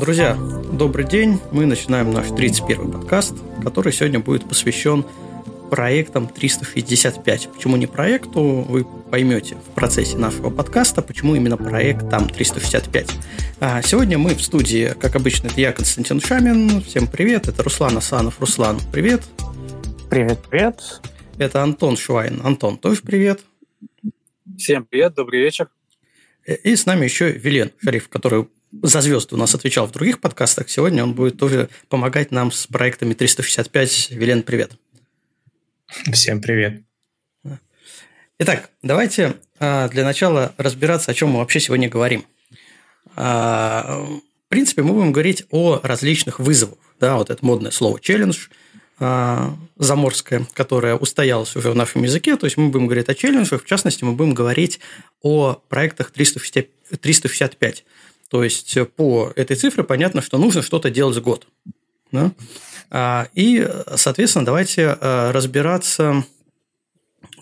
Друзья, добрый день. Мы начинаем наш 31-й подкаст, который сегодня будет посвящен проектам 365. Почему не проекту, вы поймете в процессе нашего подкаста, почему именно проект там 365. А сегодня мы в студии, как обычно, это я, Константин Шамин. Всем привет. Это Руслан Асанов. Руслан, привет. Привет. Это Антон Швайн. Антон, тоже привет. Всем привет, добрый вечер. И с нами еще Вилен Шариф, который за звезды у нас отвечал в других подкастах. Сегодня он будет тоже помогать нам с проектами 365. Вилен, привет. Всем привет. Итак, давайте для начала разбираться, о чем мы вообще сегодня говорим. В принципе, мы будем говорить о различных вызовах. Да, вот это модное слово «челлендж» заморское, которое устоялось уже в нашем языке. То есть, мы будем говорить о челленджах. В частности, мы будем говорить о проектах 365. То есть, по этой цифре понятно, что нужно что-то делать в год. Да? И, соответственно, давайте разбираться,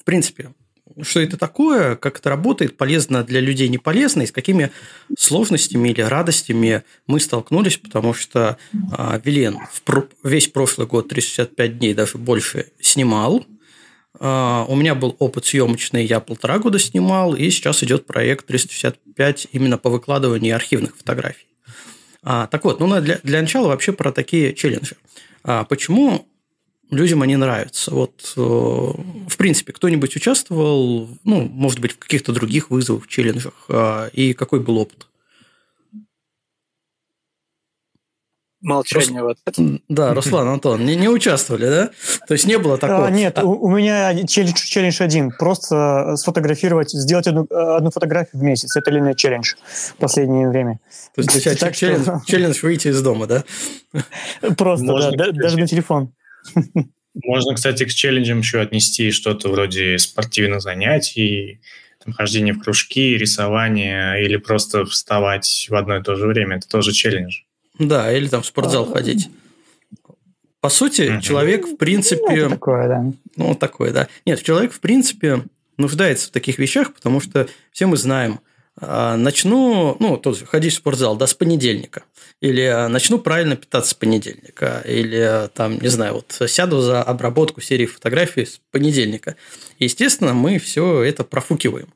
в принципе, что это такое, как это работает, полезно для людей, не полезно, и с какими сложностями или радостями мы столкнулись, потому что Вилен весь прошлый год, 365 дней, даже больше, снимал. У меня был опыт съемочный, я 1,5 года снимал, и сейчас идет проект 365 именно по выкладыванию архивных фотографий. Так вот, ну для начала вообще про такие челленджи. Почему людям они нравятся? Вот, в принципе, кто-нибудь участвовал, ну, может быть, в каких-то других вызовах, челленджах, и какой был опыт? Молчание вот. Да, Руслан, Антон, не участвовали, да? То есть, не было такого? Нет, у меня челлендж один. Просто сфотографировать, сделать одну фотографию в месяц. Это линейный челлендж в последнее время. То есть, так, челлендж выйти из дома, да? Просто, можно, да, даже на телефон. Можно, кстати, к челленджам еще отнести что-то вроде спортивных занятий, там, хождение в кружки, рисование, или просто вставать в одно и то же время. Это тоже челлендж. Да, или там в спортзал ходить. По сути, человек, в принципе... Ну, такое, да. Ну, такое, да. Нет, человек, в принципе, нуждается в таких вещах, потому что все мы знаем, начну, ну, тоже ходить в спортзал, да, с понедельника, или начну правильно питаться с понедельника, или, там, не знаю, вот сяду за обработку серии фотографий с понедельника. Естественно, мы все это профукиваем.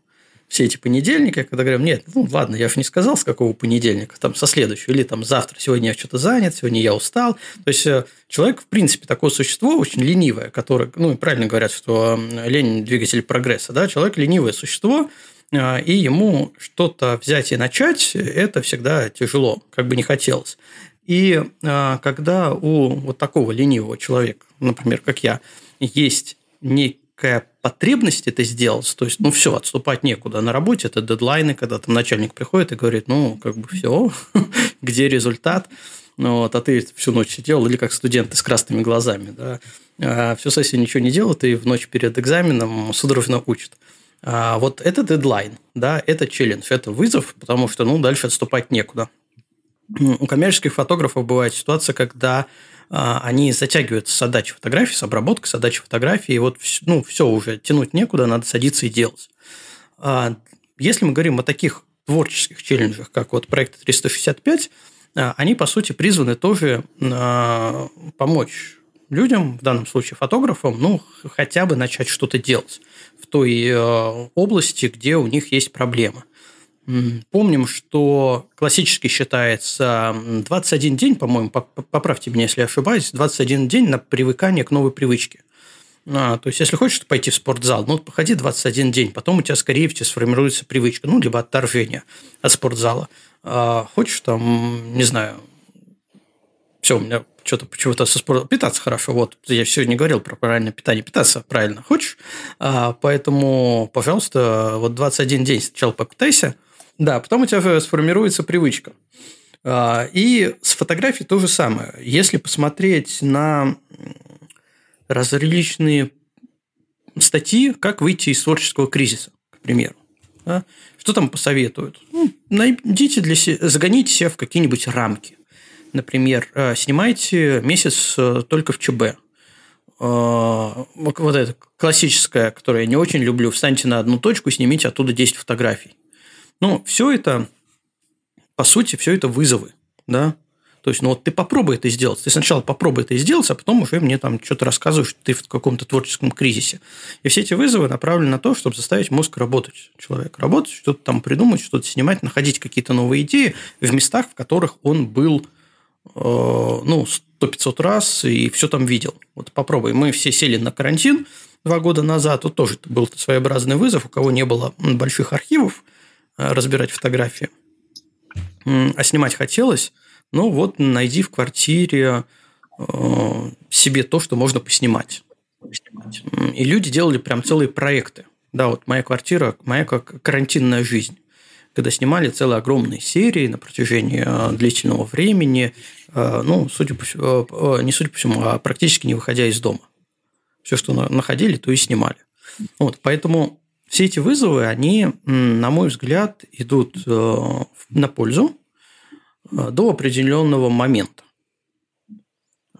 Все эти понедельники, когда говорим, нет, ну ладно, я же не сказал, с какого понедельника, там со следующего, или там завтра, сегодня я что-то занят, сегодня я устал. То есть, человек, в принципе, такое существо очень ленивое, которое, ну, правильно говорят, что лень – двигатель прогресса, да, человек – ленивое существо, и ему что-то взять и начать – это всегда тяжело, как бы не хотелось. И когда у вот такого ленивого человека, например, как я, есть некий потребность это сделать, то есть, ну, все, отступать некуда. На работе это дедлайны, когда там начальник приходит и говорит, ну, как бы все, где результат? Вот, а ты всю ночь сидел, или как студенты с красными глазами, да, всю сессию ничего не делал, ты в ночь перед экзаменом судорожно учит. Вот это дедлайн, да, это челлендж, это вызов, потому что, ну, дальше отступать некуда. У коммерческих фотографов бывает ситуация, когда они затягиваются с отдачи фотографий, с обработкой, с отдачи фотографий, и вот, ну, все уже, тянуть некуда, надо садиться и делать. Если мы говорим о таких творческих челленджах, как вот проект 365, они, по сути, призваны тоже помочь людям, в данном случае фотографам, ну, хотя бы начать что-то делать в той области, где у них есть проблема. Помним, что классически считается 21 день, по-моему, поправьте меня, если я ошибаюсь, 21 день на привыкание к новой привычке. То есть, если хочешь пойти в спортзал, ну, походи 21 день, потом у тебя, скорее всего, сформируется привычка, ну, либо отторжение от спортзала. Хочешь там, не знаю, все, у меня что-то почему-то со спортом. Питаться хорошо, вот, я сегодня говорил про правильное питание. Питаться правильно хочешь, поэтому, пожалуйста, вот 21 день сначала попитайся, да, потом у тебя сформируется привычка. И с фотографией то же самое. Если посмотреть на различные статьи, как выйти из творческого кризиса, к примеру, да, что там посоветуют? Ну, найдите для себя, загоните себя в какие-нибудь рамки. Например, снимайте месяц только в ЧБ. Вот это классическое, которое я не очень люблю. Встаньте на одну точку и снимите оттуда 10 фотографий. Ну, все это по сути, все это вызовы, да. То есть, ну, вот ты попробуй это сделать. Ты сначала попробуй это сделать, а потом уже мне там что-то рассказываешь, что ты в каком-то творческом кризисе. И все эти вызовы направлены на то, чтобы заставить мозг работать. Человек работать, что-то там придумать, что-то снимать, находить какие-то новые идеи в местах, в которых он был, ну, 100-500 раз и все там видел. Вот попробуй. Мы все сели на карантин 2 года назад. Вот тоже был своеобразный вызов. У кого не было больших архивов разбирать фотографии, а снимать хотелось. Ну, вот найди в квартире себе то, что можно поснимать. И люди делали прям целые проекты. Да, вот моя квартира, моя как карантинная жизнь. Когда снимали целые огромные серии на протяжении длительного времени, ну, судя по всему, не судя по всему, а практически не выходя из дома. Все, что находили, то и снимали. Вот, поэтому все эти вызовы, они, на мой взгляд, идут на пользу до определенного момента.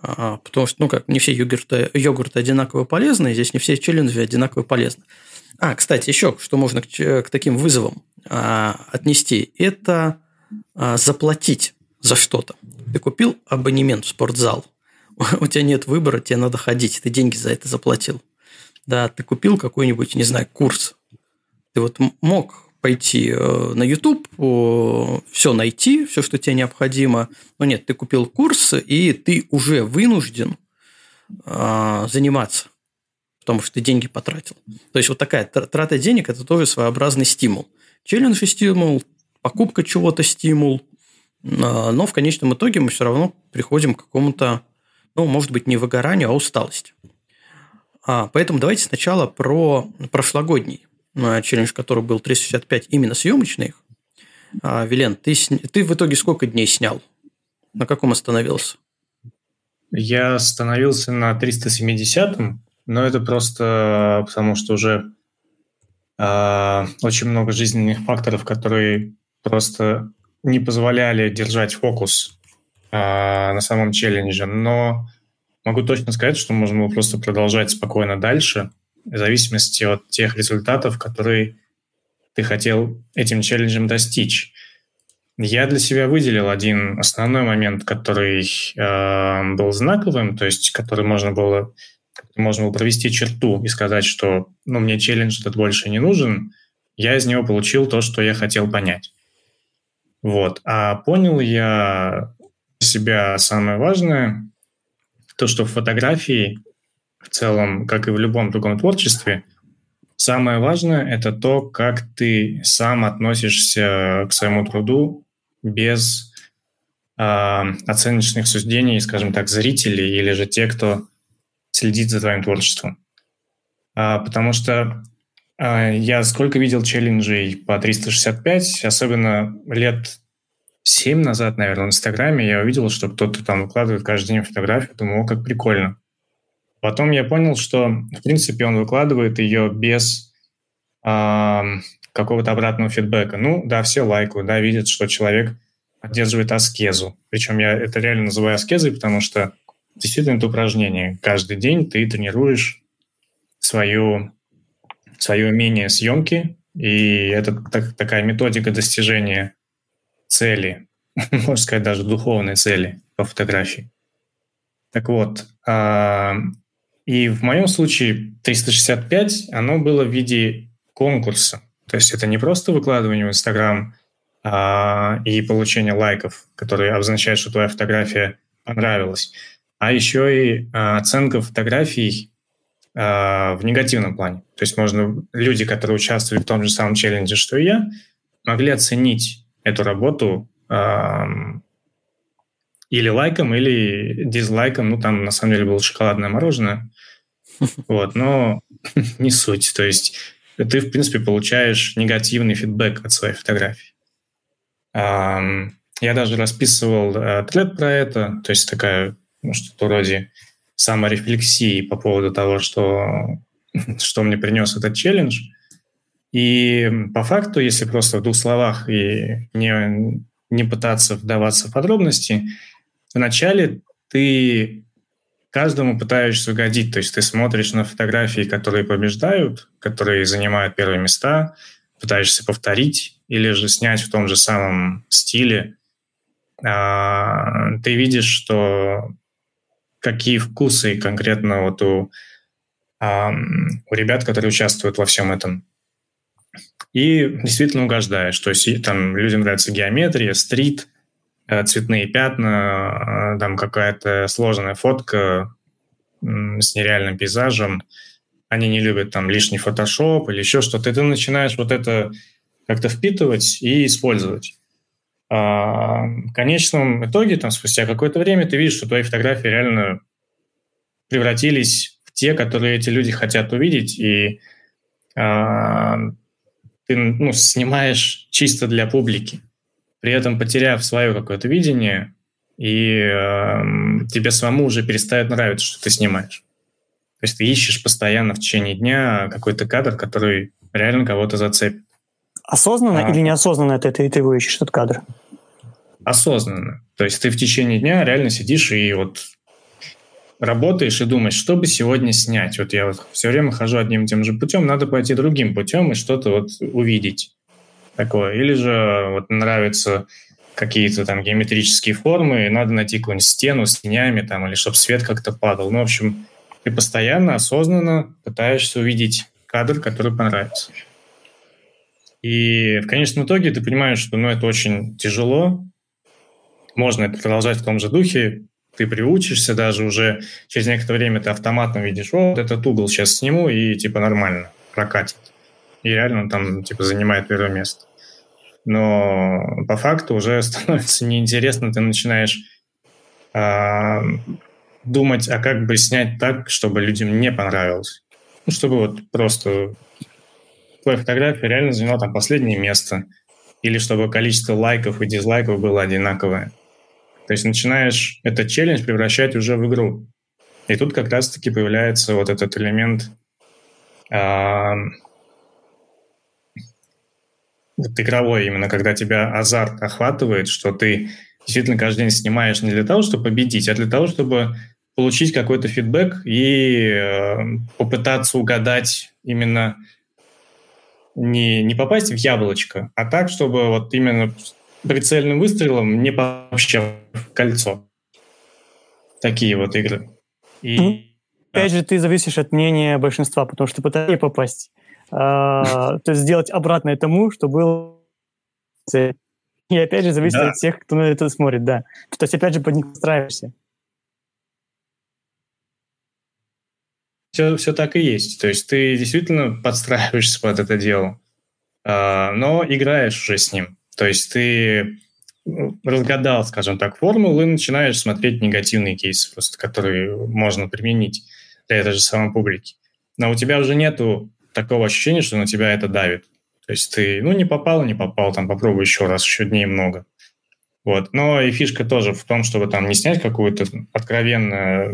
Потому что, ну, как не все йогурты одинаково полезны, и здесь не все челленджи одинаково полезны. А, кстати, еще что можно к таким вызовам отнести, это заплатить за что-то. Ты купил абонемент в спортзал, у тебя нет выбора, тебе надо ходить, ты деньги за это заплатил. Да, ты купил какой-нибудь, не знаю, курс. Ты вот мог пойти на YouTube, все найти, все, что тебе необходимо. Но нет, ты купил курс, и ты уже вынужден заниматься, потому что ты деньги потратил. То есть, вот такая трата денег – это тоже своеобразный стимул. Челлендж и стимул, покупка чего-то – стимул. Но в конечном итоге мы все равно приходим к какому-то, ну, может быть, не выгоранию, а усталости. Поэтому давайте сначала про прошлогодний челлендж, который был 365, именно съемочный. Вилен, ты в итоге сколько дней снял? На каком остановился? Я остановился на 370-м, но это просто потому, что уже очень много жизненных факторов, которые просто не позволяли держать фокус на самом челлендже. Но могу точно сказать, что можно было просто продолжать спокойно дальше, в зависимости от тех результатов, которые ты хотел этим челленджем достичь. Я для себя выделил один основной момент, который был знаковым, то есть который можно было провести черту и сказать, что ну, мне челлендж этот больше не нужен, я из него получил то, что я хотел понять. Вот. А понял я для себя самое важное, то, что в фотографии в целом, как и в любом другом творчестве, самое важное – это то, как ты сам относишься к своему труду без оценочных суждений, скажем так, зрителей или же те, кто следит за твоим творчеством. Потому что я сколько видел челленджей по 365, особенно лет 7 назад, наверное, в Инстаграме, я увидел, что кто-то там выкладывает каждый день фотографию, думаю, о, как прикольно. Потом я понял, что, в принципе, он выкладывает ее без какого-то обратного фидбэка. Ну, да, все лайкают, да, видят, что человек поддерживает аскезу. Причем я это реально называю аскезой, потому что действительно это упражнение. Каждый день ты тренируешь свое умение съемки, и это такая методика достижения цели, можно сказать, даже духовной цели по фотографии. Так вот, и в моем случае 365, оно было в виде конкурса. То есть это не просто выкладывание в Инстаграм и получение лайков, которые обозначают, что твоя фотография понравилась, а еще и оценка фотографий в негативном плане. То есть люди, которые участвовали в том же самом челлендже, что и я, могли оценить эту работу или лайком, или дизлайком. Ну, там, на самом деле, было шоколадное мороженое. Вот, но не суть. То есть ты, в принципе, получаешь негативный фидбэк от своей фотографии. Я даже расписывал тред про это. То есть такая, ну, что-то вроде саморефлексии по поводу того, что мне принес этот челлендж. И по факту, если просто в 2 словах и не пытаться вдаваться в подробности, вначале ты каждому пытаешься угодить, то есть ты смотришь на фотографии, которые побеждают, которые занимают первые места, пытаешься повторить, или же снять в том же самом стиле, ты видишь, что какие вкусы конкретно вот у ребят, которые участвуют во всем этом. И действительно угождаешь. То есть там людям нравится геометрия, стрит, цветные пятна, там какая-то сложная фотка с нереальным пейзажем. Они не любят там лишний фотошоп или еще что-то. И ты начинаешь вот это как-то впитывать и использовать. В конечном итоге, там, спустя какое-то время, ты видишь, что твои фотографии реально превратились в те, которые эти люди хотят увидеть, и ты снимаешь чисто для публики, при этом потеряв свое какое-то видение, и тебе самому уже перестает нравиться, что ты снимаешь. То есть ты ищешь постоянно в течение дня какой-то кадр, который реально кого-то зацепит. Осознанно или неосознанно ты его ищешь, этот кадр? Осознанно. То есть ты в течение дня реально сидишь и вот работаешь и думаешь, что бы сегодня снять. Вот я вот все время хожу одним и тем же путем, надо пойти другим путем и что-то вот увидеть такое. Или же вот нравятся какие-то там геометрические формы, и надо найти какую-нибудь стену с тенями там, или чтобы свет как-то падал. Ну, в общем, ты постоянно осознанно пытаешься увидеть кадр, который понравится. И в конечном итоге ты понимаешь, что это очень тяжело. Можно это продолжать в том же духе. Ты приучишься, даже уже через некоторое время ты автоматно видишь, вот этот угол сейчас сниму и нормально прокатит. И реально он там занимает первое место. Но по факту уже становится неинтересно. Ты начинаешь думать, а как бы снять так, чтобы людям не понравилось. Чтобы вот просто... твоя фотография реально заняла там последнее место, или чтобы количество лайков и дизлайков было одинаковое. То есть начинаешь этот челлендж превращать уже в игру. И тут как раз-таки появляется вот этот элемент... игровой именно, когда тебя азарт охватывает, что ты действительно каждый день снимаешь не для того, чтобы победить, а для того, чтобы получить какой-то фидбэк и попытаться угадать именно... Не попасть в яблочко, а так, чтобы вот именно прицельным выстрелом не попасть в кольцо. Такие вот игры. И, опять же, ты зависишь от мнения большинства, потому что ты пытаешься попасть. То есть сделать обратное тому, что было... И опять же зависит от тех, кто на это смотрит, да. То есть опять же под них подстраиваешься. Все так и есть. То есть ты действительно подстраиваешься под это дело, но играешь уже с ним. То есть ты разгадал, скажем так, формулу и начинаешь смотреть негативные кейсы, просто, которые можно применить для этой же самой публики. Но у тебя уже нету такого ощущения, что на тебя это давит. То есть ты, не попал, там попробуй еще раз, еще дней много. Вот. Но и фишка тоже в том, чтобы там не снять какую-то откровенно...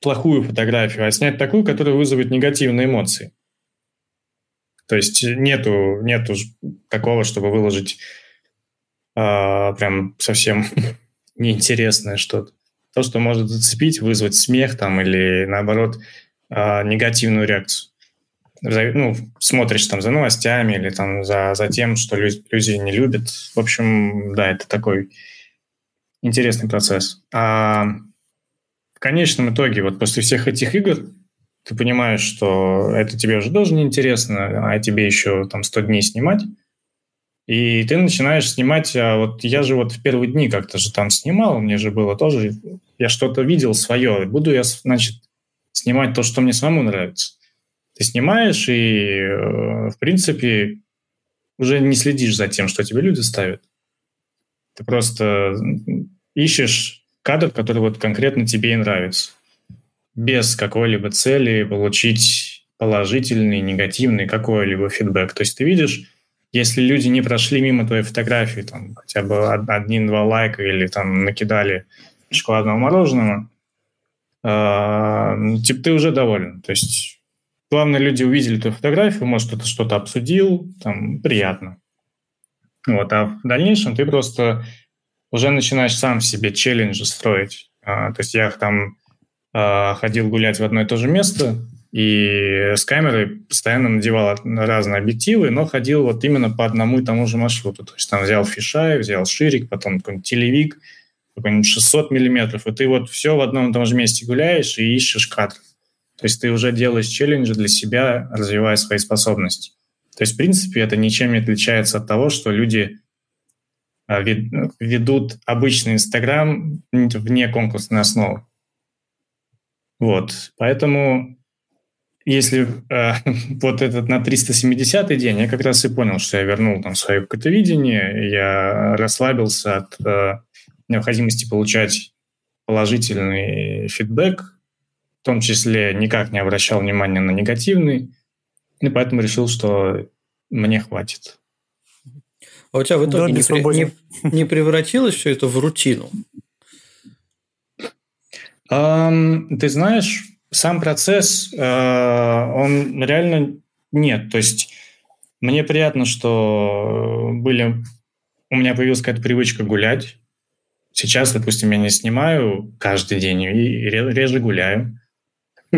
плохую фотографию, а снять такую, которая вызовет негативные эмоции. То есть нету такого, чтобы выложить прям совсем неинтересное что-то. То, что может зацепить, вызвать смех там, или, наоборот, негативную реакцию. Смотришь там за новостями или там за тем, что люди не любят. В общем, да, это такой интересный процесс. В конечном итоге, вот после всех этих игр, ты понимаешь, что это тебе уже тоже неинтересно, а тебе еще там 100 дней снимать. И ты начинаешь снимать, а вот я же вот в первые дни как-то же там снимал, мне же было тоже, я что-то видел свое, буду я, значит, снимать то, что мне самому нравится. Ты снимаешь и, в принципе, уже не следишь за тем, что тебе люди ставят. Ты просто ищешь кадр, который вот конкретно тебе и нравится. Без какой-либо цели получить положительный, негативный, какой-либо фидбэк. То есть ты видишь, если люди не прошли мимо твоей фотографии, там, хотя бы 1-2 лайка или там накидали шоколадного мороженого, ты уже доволен. То есть главное, люди увидели твою фотографию, может, кто-то что-то обсудил, там, приятно. Вот, а в дальнейшем ты просто... уже начинаешь сам себе челленджи строить. То есть я там ходил гулять в одно и то же место, И с камерой постоянно надевал разные объективы, но ходил вот именно по одному и тому же маршруту. То есть там взял фишай, взял ширик, потом какой-нибудь телевик, какой-нибудь 600 миллиметров, и ты вот все в одном и том же месте гуляешь и ищешь кадр. То есть ты уже делаешь челленджи для себя, развивая свои способности. То есть, в принципе, это ничем не отличается от того, что люди ведут обычный Инстаграм вне конкурсной основы. Вот, поэтому... Если вот этот на 370-й день, я как раз и понял, что я вернул там свое катовидение, я расслабился от необходимости получать положительный фидбэк, в том числе никак не обращал внимания на негативный, и поэтому решил, что мне хватит. А у тебя в итоге не превратилось все это в рутину? Ты знаешь... Сам процесс, он реально нет. То есть мне приятно, что у меня появилась какая-то привычка гулять. Сейчас, допустим, я не снимаю каждый день и реже гуляю.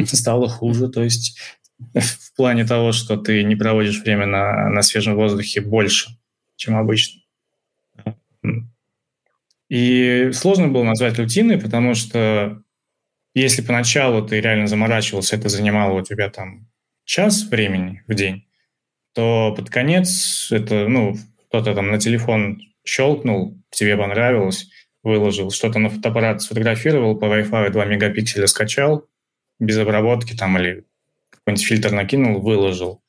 Стало хуже. То есть в плане того, что ты не проводишь время на свежем воздухе больше, чем обычно. И сложно было назвать рутиной, потому что если поначалу ты реально заморачивался, это занимало у тебя там час времени в день, то под конец это, кто-то там на телефон щелкнул, тебе понравилось, выложил, что-то на фотоаппарат сфотографировал, по Wi-Fi 2 мегапикселя скачал, без обработки там или какой-нибудь фильтр накинул, выложил.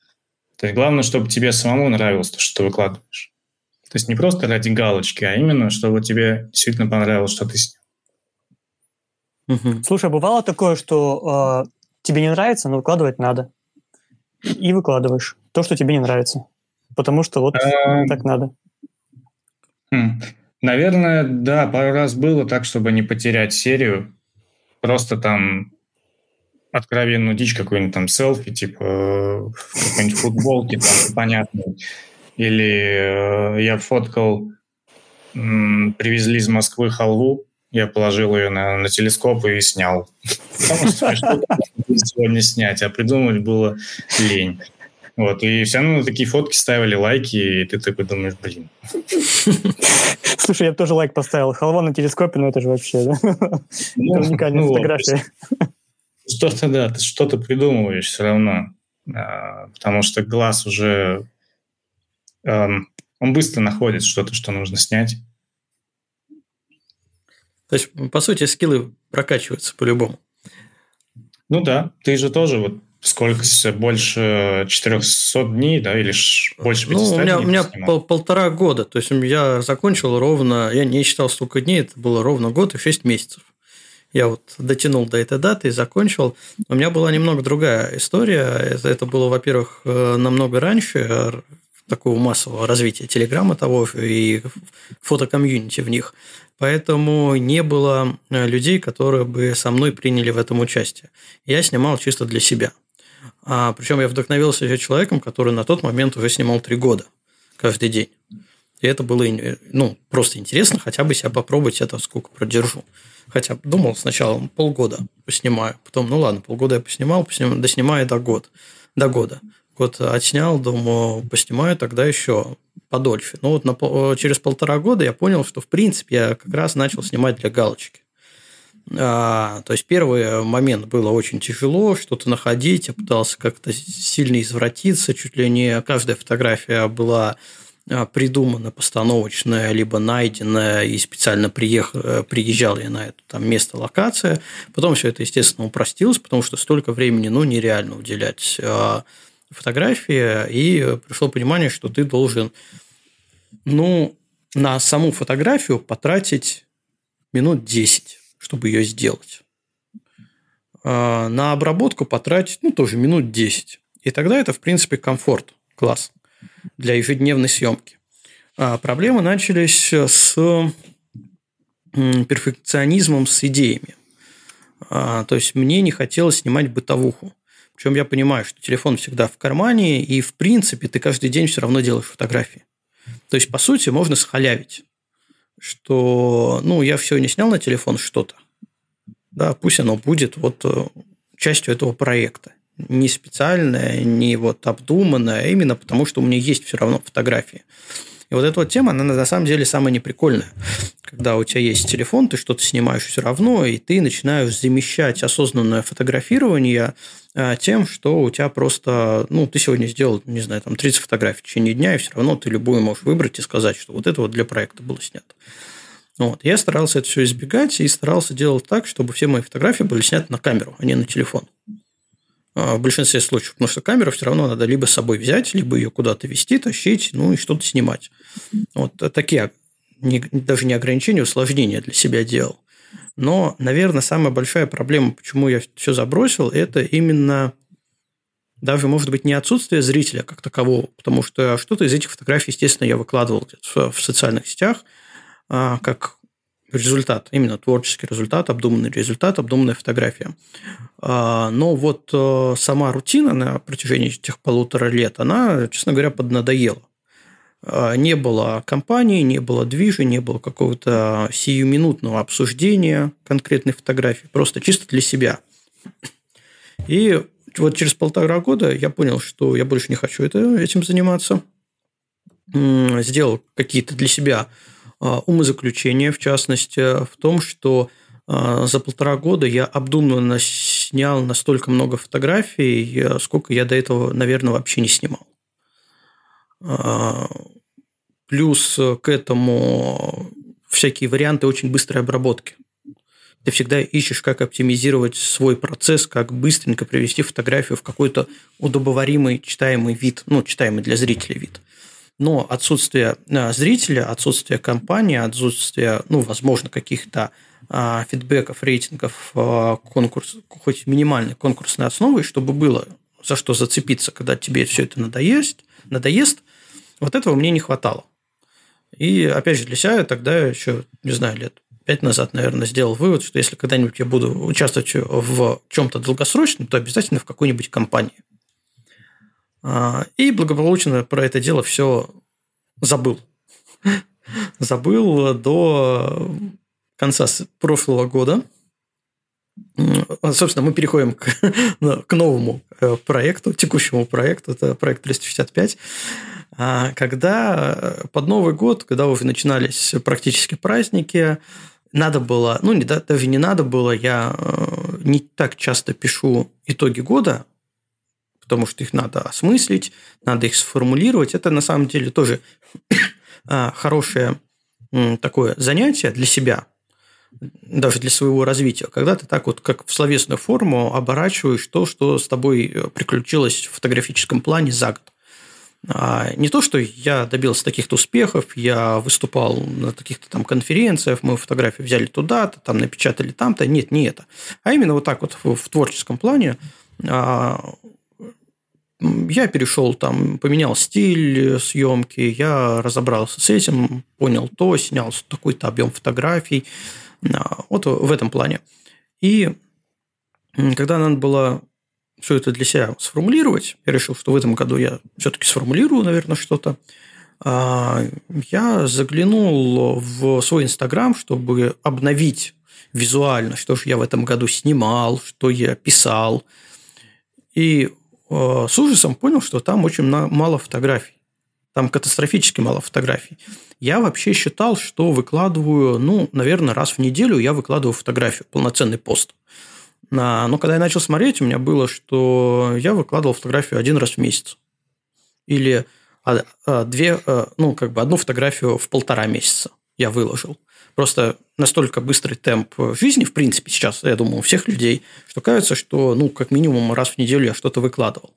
То есть главное, чтобы тебе самому нравилось то, что ты выкладываешь. То есть не просто ради галочки, а именно, чтобы тебе действительно понравилось, что ты снял. Угу. Слушай, а бывало такое, что тебе не нравится, но выкладывать надо? И выкладываешь то, что тебе не нравится. Потому что вот так надо. Наверное, да, пару раз было так, чтобы не потерять серию. Просто там откровенную дичь какую-нибудь там селфи, типа какой-нибудь футболки там понятной. Или я фоткал, привезли из Москвы халву, я положил ее на телескоп и снял. Потому что сегодня снять, а придумывать было лень. Вот. И все равно такие фотки ставили лайки, и ты такой думаешь, блин. Слушай, я бы тоже лайк поставил. Халва на телескопе, это же вообще, да? Это уникальная фотография. Что-то, да, ты что-то придумываешь все равно. Потому что глаз уже... Он быстро находит что-то, что нужно снять. То есть, по сути, скиллы прокачиваются по-любому. Ну да, ты же тоже вот сколько, больше 400 дней, да, или больше 500 дней? У меня полтора года, то есть, я закончил ровно, я не считал столько дней, это было ровно год и 6 месяцев. Я вот дотянул до этой даты и закончил. У меня была немного другая история, это было, во-первых, намного раньше, такого массового развития Телеграма того и фотокомьюнити в них. Поэтому не было людей, которые бы со мной приняли в этом участие. Я снимал чисто для себя. Причем я вдохновился еще человеком, который на тот момент уже снимал 3 года каждый день. И это было просто интересно, хотя бы себя попробовать, я там сколько продержу. Хотя думал сначала полгода поснимаю, потом, полгода я доснимаю до года. Вот отснял, думаю, поснимаю тогда еще подольше. Но через 1,5 года я понял, что, в принципе, я как раз начал снимать для галочки. То есть, первый момент было очень тяжело что-то находить. Я пытался как-то сильно извратиться. Чуть ли не каждая фотография была придумана, постановочная, либо найденная, и специально приезжал я на это место, локация. Потом все это, естественно, упростилось, потому что столько времени нереально уделять фотографии, и пришло понимание, что ты должен на саму фотографию потратить минут 10, чтобы ее сделать. На обработку потратить тоже минут 10. И тогда это, в принципе, комфорт, класс для ежедневной съемки. Проблемы начались с перфекционизмом, с идеями. То есть, мне не хотелось снимать бытовуху. Причем я понимаю, что телефон всегда в кармане, и, в принципе, ты каждый день все равно делаешь фотографии. То есть, по сути, можно схалявить, что я все не снял на телефон что-то, да, пусть оно будет частью этого проекта. не специальное, не вот обдуманное, именно потому, что у меня есть все равно фотографии. И вот эта вот тема, она на самом деле самая неприкольная. Когда у тебя есть телефон, ты что-то снимаешь все равно, и ты начинаешь замещать осознанное фотографирование тем, что у тебя просто... Ну, ты сегодня сделал, не знаю, там 30 фотографий в течение дня, и все равно ты любую можешь выбрать и сказать, что вот это вот для проекта было снято. Вот. Я старался это все избегать и старался делать так, чтобы все мои фотографии были сняты на камеру, а не на телефон. В большинстве случаев, потому что камеру все равно надо либо с собой взять, либо ее куда-то везти, тащить, ну и что-то снимать. Вот такие даже не ограничения, усложнения для себя делал. Но, наверное, самая большая проблема, почему я все забросил, это именно даже, может быть, не отсутствие зрителя как такового, потому что что-то из этих фотографий, естественно, я выкладывал где-то в социальных сетях как результат, именно творческий результат, обдуманный результат, обдуманная фотография. Но вот сама рутина на протяжении этих 1,5 лет, она, честно говоря, поднадоела. Не было компании, не было движения, не было какого-то сиюминутного обсуждения конкретной фотографии, просто чисто для себя. И вот через 1,5 года я понял, что я больше не хочу этим заниматься. Сделал какие-то для себя умозаключение, в частности, в том, что за 1,5 года я обдуманно снял настолько много фотографий, сколько я до этого, наверное, вообще не снимал. Плюс к этому всякие варианты очень быстрой обработки. Ты всегда ищешь, как оптимизировать свой процесс, как быстренько привести фотографию в какой-то удобоваримый, читаемый вид, ну, читаемый для зрителя вид. Но отсутствие зрителя, отсутствие компании, отсутствие, ну, возможно, каких-то фидбэков, рейтингов, хоть минимальной конкурсной основы, чтобы было за что зацепиться, когда тебе все это надоест, вот этого мне не хватало. И, опять же, для себя я тогда еще, не знаю, лет 5 назад, наверное, сделал вывод, что если когда-нибудь я буду участвовать в чем-то долгосрочном, то обязательно в какой-нибудь компании. И благополучно про это дело все забыл. Забыл до конца прошлого года. Собственно, мы переходим к новому проекту, текущему проекту, это проект 365. Когда под Новый год, когда уже начинались практически праздники, надо было, ну, даже не надо было, я не так часто пишу итоги года, потому что их надо осмыслить, надо их сформулировать. Это, на самом деле, тоже хорошее такое занятие для себя, даже для своего развития, когда ты так вот, как в словесную форму, оборачиваешь то, что с тобой приключилось в фотографическом плане за год. Не то, что я добился таких-то успехов, я выступал на таких-то там конференциях, мы фотографии взяли туда-то, там напечатали там-то. Нет, не это. А именно вот так вот в творческом плане я перешел там, поменял стиль съемки, я разобрался с этим, понял то, снял такой-то объем фотографий. Вот в этом плане. И когда надо было все это для себя сформулировать, я решил, что в этом году я все-таки сформулирую, наверное, что-то. Я заглянул в свой Инстаграм, чтобы обновить визуально, что же я в этом году снимал, что я писал. И с ужасом понял, что там очень мало фотографий. Там катастрофически мало фотографий. Я вообще считал, что выкладываю, ну, наверное, раз в неделю я выкладываю фотографию, полноценный пост. Но когда я начал смотреть, у меня было, что я выкладывал фотографию 1 раз в месяц. Или 2, ну, как бы 1 фотографию в 1,5 месяца я выложил. Просто настолько быстрый темп жизни, в принципе, сейчас, я думаю, у всех людей, что кажется, что, ну, как минимум раз в неделю я что-то выкладывал.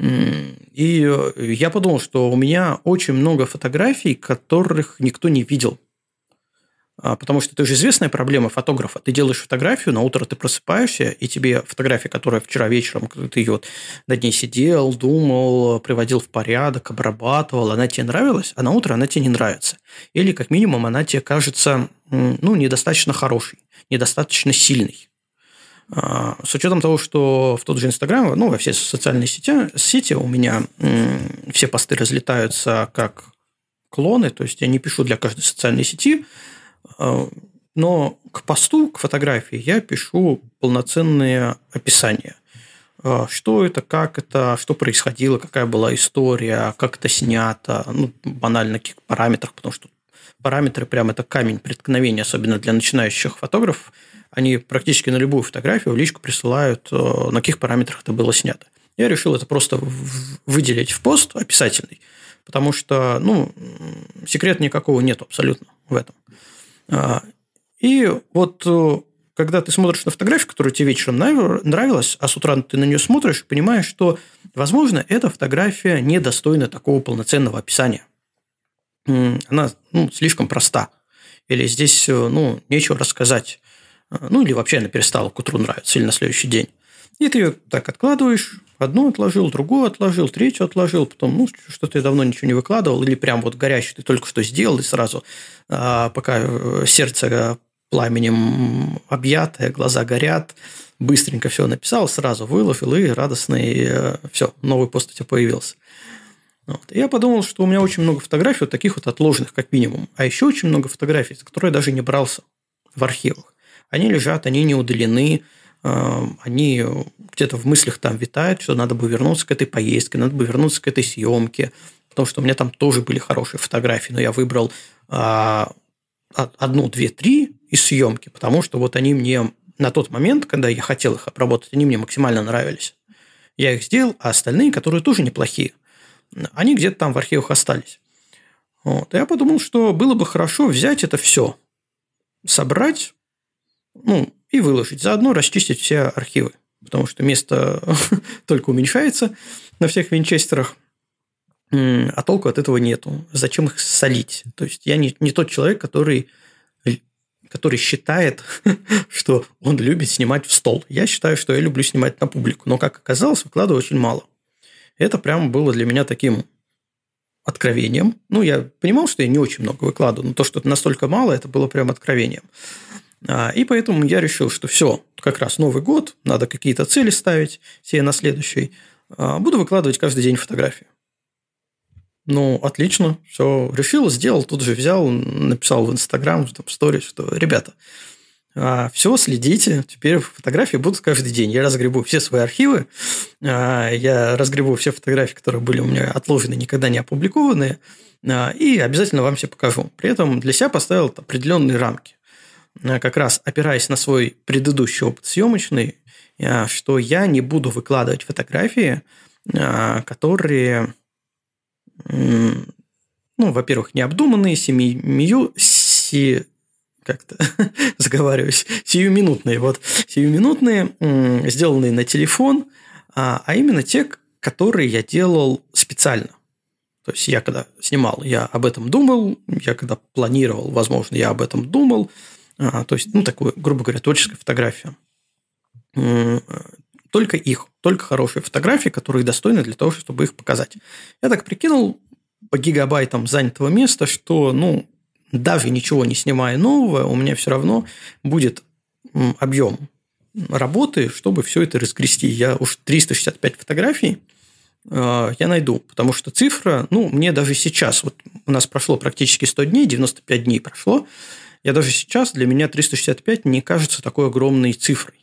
И я подумал, что у меня очень много фотографий, которых никто не видел. Потому что это же известная проблема фотографа. Ты делаешь фотографию, на утро ты просыпаешься, и тебе фотография, которая вчера вечером, когда ты ее над ней сидел, думал, приводил в порядок, обрабатывал, она тебе нравилась, а на утро она тебе не нравится. Или, как минимум, она тебе кажется, ну, недостаточно хорошей, недостаточно сильной. С учетом того, что в тот же Инстаграм, ну, во все социальные сети у меня все посты разлетаются как клоны, то есть я не пишу для каждой социальной сети, но к посту, к фотографии я пишу полноценные описания. Что это, как это, что происходило, какая была история, как это снято, ну, банально, в каких параметрах, потому что параметры прям это камень преткновения, особенно для начинающих фотографов. Они практически на любую фотографию в личку присылают, на каких параметрах это было снято. Я решил это просто выделить в пост описательный, потому что, ну, секрета никакого нет абсолютно в этом. И вот когда ты смотришь на фотографию, которая тебе вечером нравилась, а с утра ты на нее смотришь, понимаешь, что, возможно, эта фотография недостойна такого полноценного описания. Она, ну, слишком проста. Или здесь, ну, нечего рассказать. Ну, или вообще она перестала к утру нравиться, или на следующий день. И ты ее так откладываешь, одну отложил, другую отложил, третью отложил, потом, ну, что-то я давно ничего не выкладывал, или прям вот горящий ты только что сделал, и сразу, пока сердце пламенем объятое, глаза горят, быстренько все написал, сразу выловил, и радостный, все, новый пост у тебя появился. Вот. И я подумал, что у меня очень много фотографий вот таких вот отложенных, как минимум, а еще очень много фотографий, за которые я даже не брался в архивах. Они лежат, они не удалены, они где-то в мыслях там витают, что надо бы вернуться к этой поездке, надо бы вернуться к этой съемке, потому что у меня там тоже были хорошие фотографии, но я выбрал одну, две, три из съемки, потому что вот они мне на тот момент, когда я хотел их обработать, они мне максимально нравились. Я их сделал, а остальные, которые тоже неплохие, они где-то там в архивах остались. Вот. Я подумал, что было бы хорошо взять это все, собрать, ну, и выложить. Заодно расчистить все архивы, потому что место только уменьшается на всех винчестерах, а толку от этого нету. Зачем их солить? То есть, я не тот человек, который считает, что он любит снимать в стол. Я считаю, что я люблю снимать на публику, но, как оказалось, выкладываю очень мало. Это прям было для меня таким откровением. Ну, я понимал, что я не очень много выкладываю, но то, что это настолько мало, это было прям откровением. И поэтому я решил, что все, как раз Новый год, надо какие-то цели ставить себе на следующий. Буду выкладывать каждый день фотографии. Ну, отлично, все решил, сделал, тут же взял, написал в Инстаграм, в сторис, что, ребята, все, следите, теперь фотографии будут каждый день. Я разгребу все свои архивы, я разгребу все фотографии, которые были у меня отложены, никогда не опубликованные, и обязательно вам все покажу. При этом для себя поставил определенные рамки, как раз опираясь на свой предыдущий опыт съемочный, что я не буду выкладывать фотографии, которые, ну, во-первых, необдуманные, сиюминутные, сделанные на телефон, а именно те, которые я делал специально. То есть, я когда снимал, я об этом думал, я когда планировал, возможно, я об этом думал. То есть, ну, такую, грубо говоря, творческая фотография. Только их, только хорошие фотографии, которые достойны для того, чтобы их показать. Я так прикинул по гигабайтам занятого места, что, ну, даже ничего не снимая нового, у меня все равно будет объем работы, чтобы все это разгрести. Я уж 365 фотографий я найду, потому что цифра, ну, мне даже сейчас, вот у нас прошло практически 100 дней, 95 дней прошло, я даже сейчас, для меня 365 не кажется такой огромной цифрой.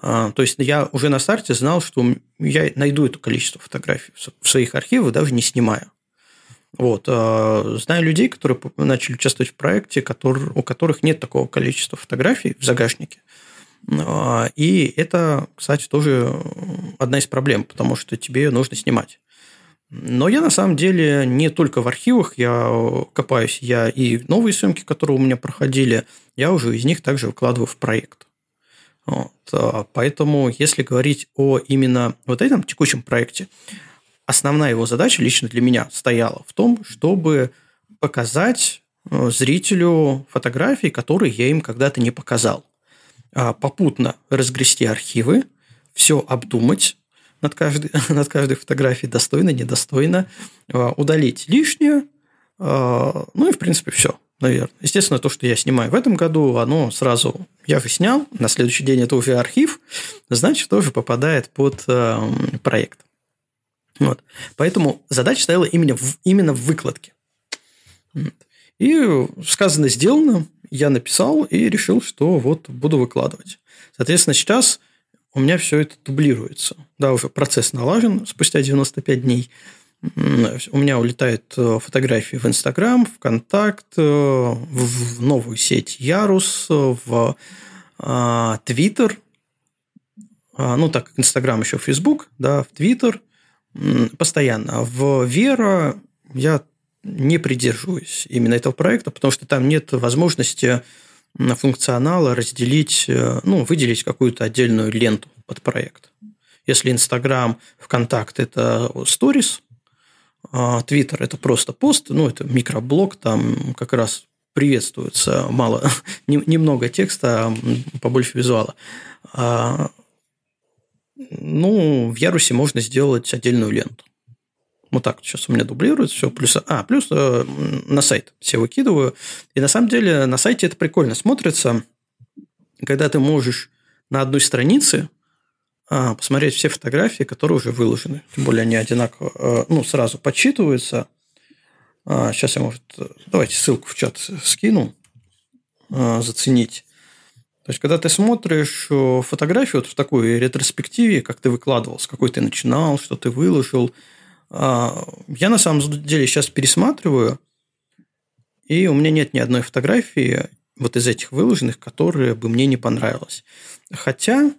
То есть, я уже на старте знал, что я найду это количество фотографий в своих архивах, даже не снимая. Вот. Знаю людей, которые начали участвовать в проекте, у которых нет такого количества фотографий в загашнике. И это, кстати, тоже одна из проблем, потому что тебе нужно снимать. Но я, на самом деле, не только в архивах я копаюсь, я и новые съемки, которые у меня проходили, я уже из них также выкладываю в проект. Вот. Поэтому, если говорить о именно вот этом текущем проекте, основная его задача лично для меня стояла в том, чтобы показать зрителю фотографии, которые я им когда-то не показал. Попутно разгрести архивы, все обдумать, над каждой фотографией достойно, недостойно, удалить лишнее, ну и, в принципе, все, наверное. Естественно, то, что я снимаю в этом году, оно сразу, я же снял, на следующий день это уже архив, значит, тоже попадает под проект. Вот. Поэтому задача стояла именно в выкладке. И сказано, сделано, я написал и решил, что вот буду выкладывать. Соответственно, сейчас у меня все это дублируется. Да, уже процесс налажен спустя 95 дней. У меня улетают фотографии в Инстаграм, ВКонтакт, в новую сеть Ярус, в Твиттер. Ну, так как Инстаграм еще в Фейсбук, да, в Твиттер постоянно. В Вера я не придерживаюсь именно этого проекта, потому что там нет возможности функционала разделить, ну, выделить какую-то отдельную ленту под проект. Если Инстаграм, ВКонтакт – это сторис, Твиттер – это просто пост, ну, это микроблог, там как раз приветствуется мало, немного текста, побольше визуала. Ну, в Ярусе можно сделать отдельную ленту. Вот так сейчас у меня дублируется все. Плюс на сайт все выкидываю. И на самом деле на сайте это прикольно смотрится, когда ты можешь на одной странице посмотреть все фотографии, которые уже выложены. Тем более они одинаково, ну, сразу подсчитываются. Сейчас я, может, давайте ссылку в чат скину, заценить. То есть, когда ты смотришь фотографию вот в такой ретроспективе, как ты выкладывал, с какой ты начинал, что ты выложил, я на самом деле сейчас пересматриваю, и у меня нет ни одной фотографии вот из этих выложенных, которая бы мне не понравилась. Хотя,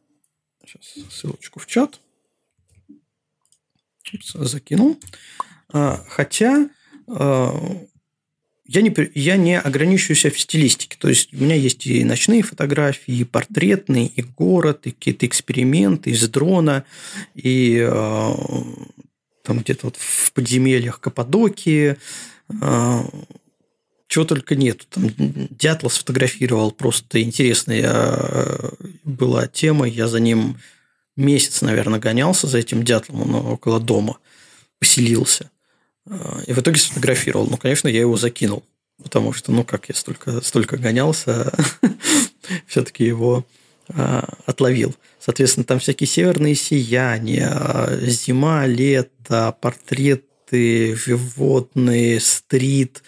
сейчас ссылочку в чат закинул. Хотя я не ограничиваю себя в стилистике. То есть, у меня есть и ночные фотографии, и портретные, и город, и какие-то эксперименты из дрона, и там где-то вот в подземельях Каппадокии, чего только нет. Там дятла сфотографировал, просто интересная была тема. Я за ним месяц, наверное, гонялся за этим дятлом, он около дома поселился. И в итоге сфотографировал. Ну, конечно, я его закинул, потому что, ну, как я столько гонялся, все-таки его отловил. Соответственно, там всякие северные сияния, зима, лето, портреты, животные, стрит,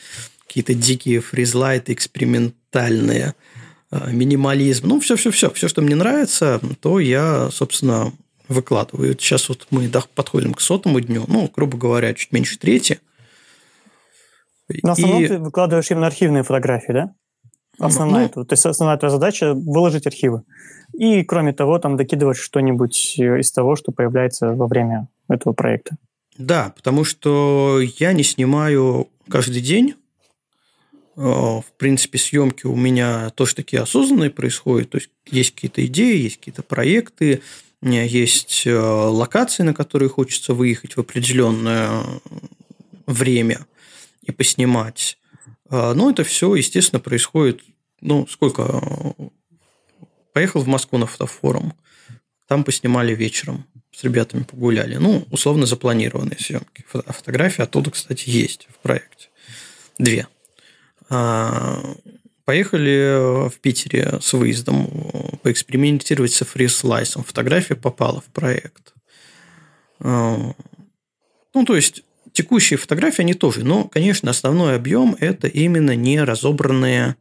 какие-то дикие фризлайты экспериментальные, минимализм. Ну, все-все-все. Все, что мне нравится, то я, собственно, выкладываю. Сейчас вот мы подходим к 100-му дню, ну, грубо говоря, чуть меньше трети. Но в основном ты выкладываешь именно архивные фотографии, да? Основная, ну, то есть основная твоя задача – выложить архивы. И, кроме того, там докидывать что-нибудь из того, что появляется во время этого проекта. Да, потому что я не снимаю каждый день. В принципе, съемки у меня тоже такие осознанные происходят. То есть, есть какие-то идеи, есть какие-то проекты, есть локации, на которые хочется выехать в определенное время и поснимать. Но это все, естественно, происходит... Ну, сколько... Поехал в Москву на фотофорум. Там поснимали вечером. С ребятами погуляли. Ну, условно запланированные съемки. Фотографии оттуда, кстати, есть в проекте. 2. Поехали в Питере с выездом поэкспериментировать со фрислайсом. Фотография попала в проект. Ну, то есть... Текущие фотографии, они тоже, но, конечно, основной объем – это именно не разобранные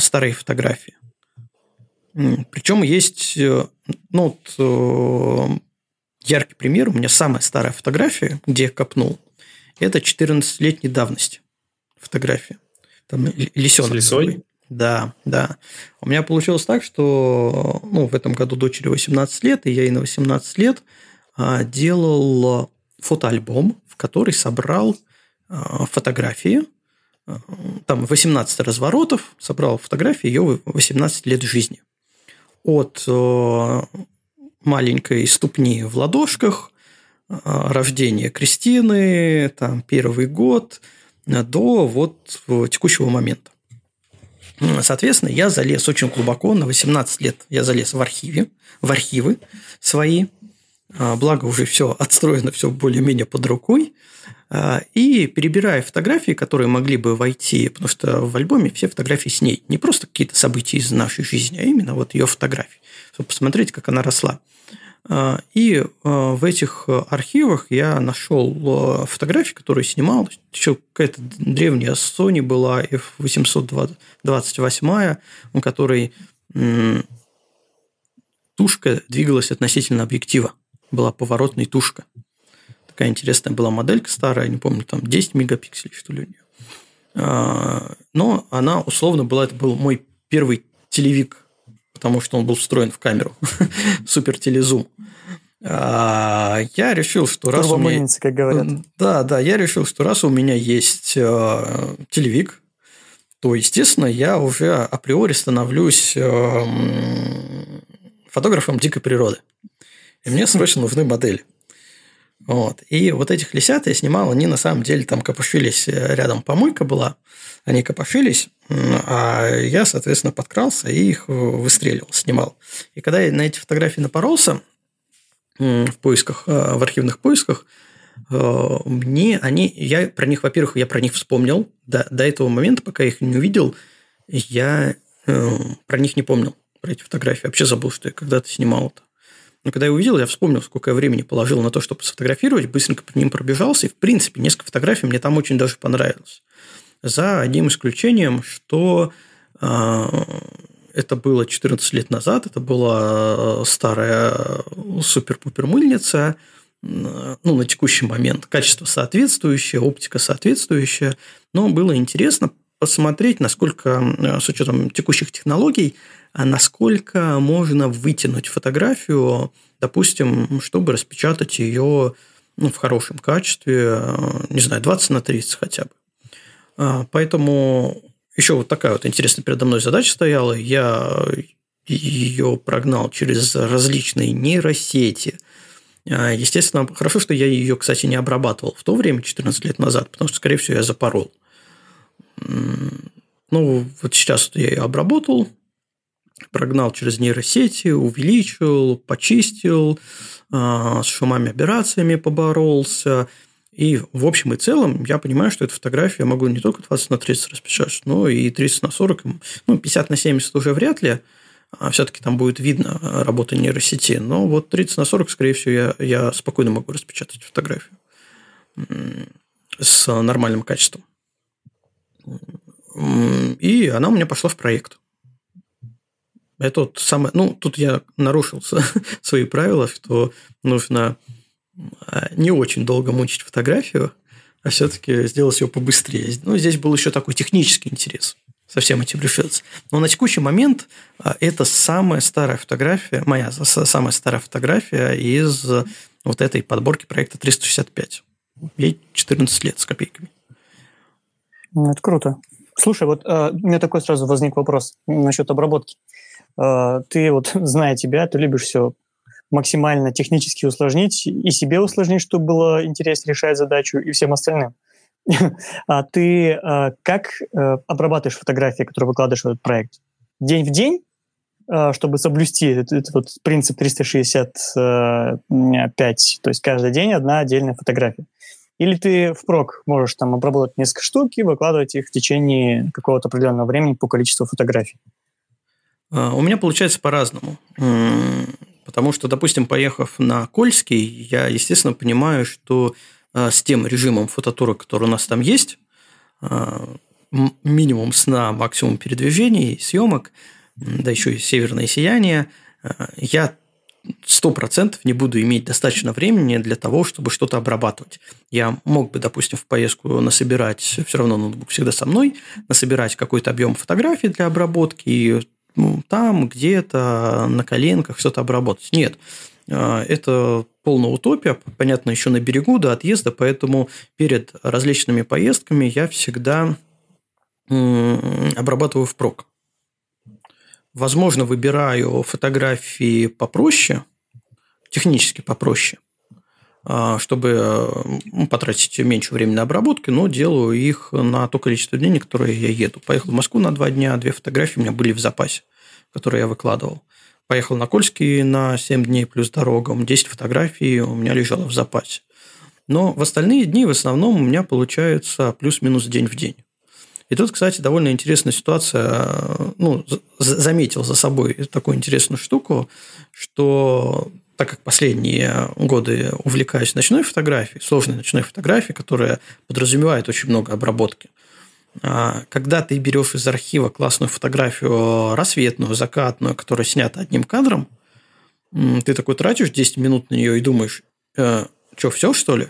старые фотографии. Причем есть, ну, вот, яркий пример. У меня самая старая фотография, где я копнул, это 14-летней давности фотография. Там лисенок. С лисой? Да, да. У меня получилось так, что, ну, в этом году дочери 18 лет, и я ей на 18 лет делал... фотоальбом, в который собрал фотографии. Там 18 разворотов, собрал фотографии ее 18 лет жизни. От маленькой ступни в ладошках, рождения Кристины, там, первый год, до вот текущего момента. Соответственно, я залез очень глубоко, на 18 лет я залез в архивы свои. Благо, уже все отстроено, все более-менее под рукой. И перебирая фотографии, которые могли бы войти, потому что в альбоме все фотографии с ней. Не просто какие-то события из нашей жизни, а именно вот ее фотографии. Чтобы посмотреть, как она росла. И в этих архивах я нашел фотографии, которые снимал. Еще какая-то древняя Sony была, F828, у которой... тушка двигалась относительно объектива. Была поворотная тушка. Такая интересная была моделька старая, не помню, там 10 мегапикселей, что ли, у нее. Но она условно была, это был мой первый телевик, потому что он был встроен в камеру. Супер телезум. Я решил, что раз у меня... как говорят. Да, я решил, что раз у меня есть телевик, то, естественно, я уже априори становлюсь фотографом дикой природы. И мне срочно нужны модели. Вот. И вот этих лисят я снимал, они на самом деле там копошились, рядом помойка была, они копошились, а я, соответственно, подкрался и их выстреливал, снимал. И когда я на эти фотографии напоролся в архивных поисках, я про них вспомнил. До этого момента, пока я их не увидел, я про них не помнил, про эти фотографии. Вообще забыл, что я когда-то снимал это. Но когда я увидел, я вспомнил, сколько я времени положил на то, чтобы сфотографировать, быстренько по ним пробежался, и, в принципе, несколько фотографий мне там очень даже понравилось. За одним исключением, что это было 14 лет назад, это была старая супер-пупер мыльница, ну, на текущий момент, качество соответствующее, оптика соответствующая, но было интересно посмотреть, насколько, с учетом текущих технологий, насколько можно вытянуть фотографию, допустим, чтобы распечатать ее, ну, в хорошем качестве, не знаю, 20x30 хотя бы. Поэтому еще вот такая вот интересная передо мной задача стояла. Я ее прогнал через различные нейросети. Естественно, хорошо, что я ее, кстати, не обрабатывал в то время, 14 лет назад, потому что, скорее всего, я запорол. Ну, вот сейчас я ее обработал, прогнал через нейросети, увеличил, почистил, с шумами, аберрациями поборолся. И в общем и целом я понимаю, что эту фотографию я могу не только 20x30 распечатать, но и 30x40, ну, 50x70 уже вряд ли. Все-таки там будет видно работа нейросети. Но вот 30x40, скорее всего, я спокойно могу распечатать фотографию с нормальным качеством. И она у меня пошла в проект. Это вот самое... Ну, тут я нарушил свои правила, что нужно не очень долго мучить фотографию, а все-таки сделать ее побыстрее. Ну, здесь был еще такой технический интерес со всем этим решиться. Но на текущий момент это самая старая фотография, моя самая старая фотография из вот этой подборки проекта 365. Ей 14 лет с копейками. Это круто. Слушай, вот у меня такой сразу возник вопрос насчет обработки. Ты вот, зная тебя, ты любишь все максимально технически усложнить, и себе усложнить, чтобы было интересно решать задачу, и всем остальным. А ты как обрабатываешь фотографии, которые выкладываешь в этот проект? День в день, чтобы соблюсти этот вот принцип 365, то есть каждый день одна отдельная фотография? Или ты впрок можешь там обработать несколько штук и выкладывать их в течение какого-то определенного времени по количеству фотографий? У меня получается по-разному. Потому что, допустим, поехав на Кольский, я, естественно, понимаю, что с тем режимом фототура, который у нас там есть, минимум сна, максимум передвижений, съемок, да еще и северное сияние, я 100% не буду иметь достаточно времени для того, чтобы что-то обрабатывать. Я мог бы, допустим, в поездку насобирать, все равно ноутбук всегда со мной, насобирать какой-то объем фотографий для обработки и там где-то на коленках что-то обработать. Нет, это полная утопия, понятно, еще на берегу до отъезда, поэтому перед различными поездками я всегда обрабатываю впрок. Возможно, выбираю фотографии попроще, технически попроще, чтобы потратить меньше времени на обработки, но делаю их на то количество дней, на которые я еду. Поехал в Москву на 2 дня, 2 фотографии у меня были в запасе, которые я выкладывал. Поехал на Кольский на 7 дней плюс дорога, 10 фотографий у меня лежало в запасе. Но в остальные дни в основном у меня получается плюс-минус день в день. И тут, кстати, довольно интересная ситуация. Ну, заметил за собой такую интересную штуку, что так как последние годы увлекаюсь ночной фотографией, сложной ночной фотографией, которая подразумевает очень много обработки, когда ты берешь из архива классную фотографию рассветную, закатную, которая снята одним кадром, ты такой тратишь 10 минут на нее и думаешь, что, все, что ли?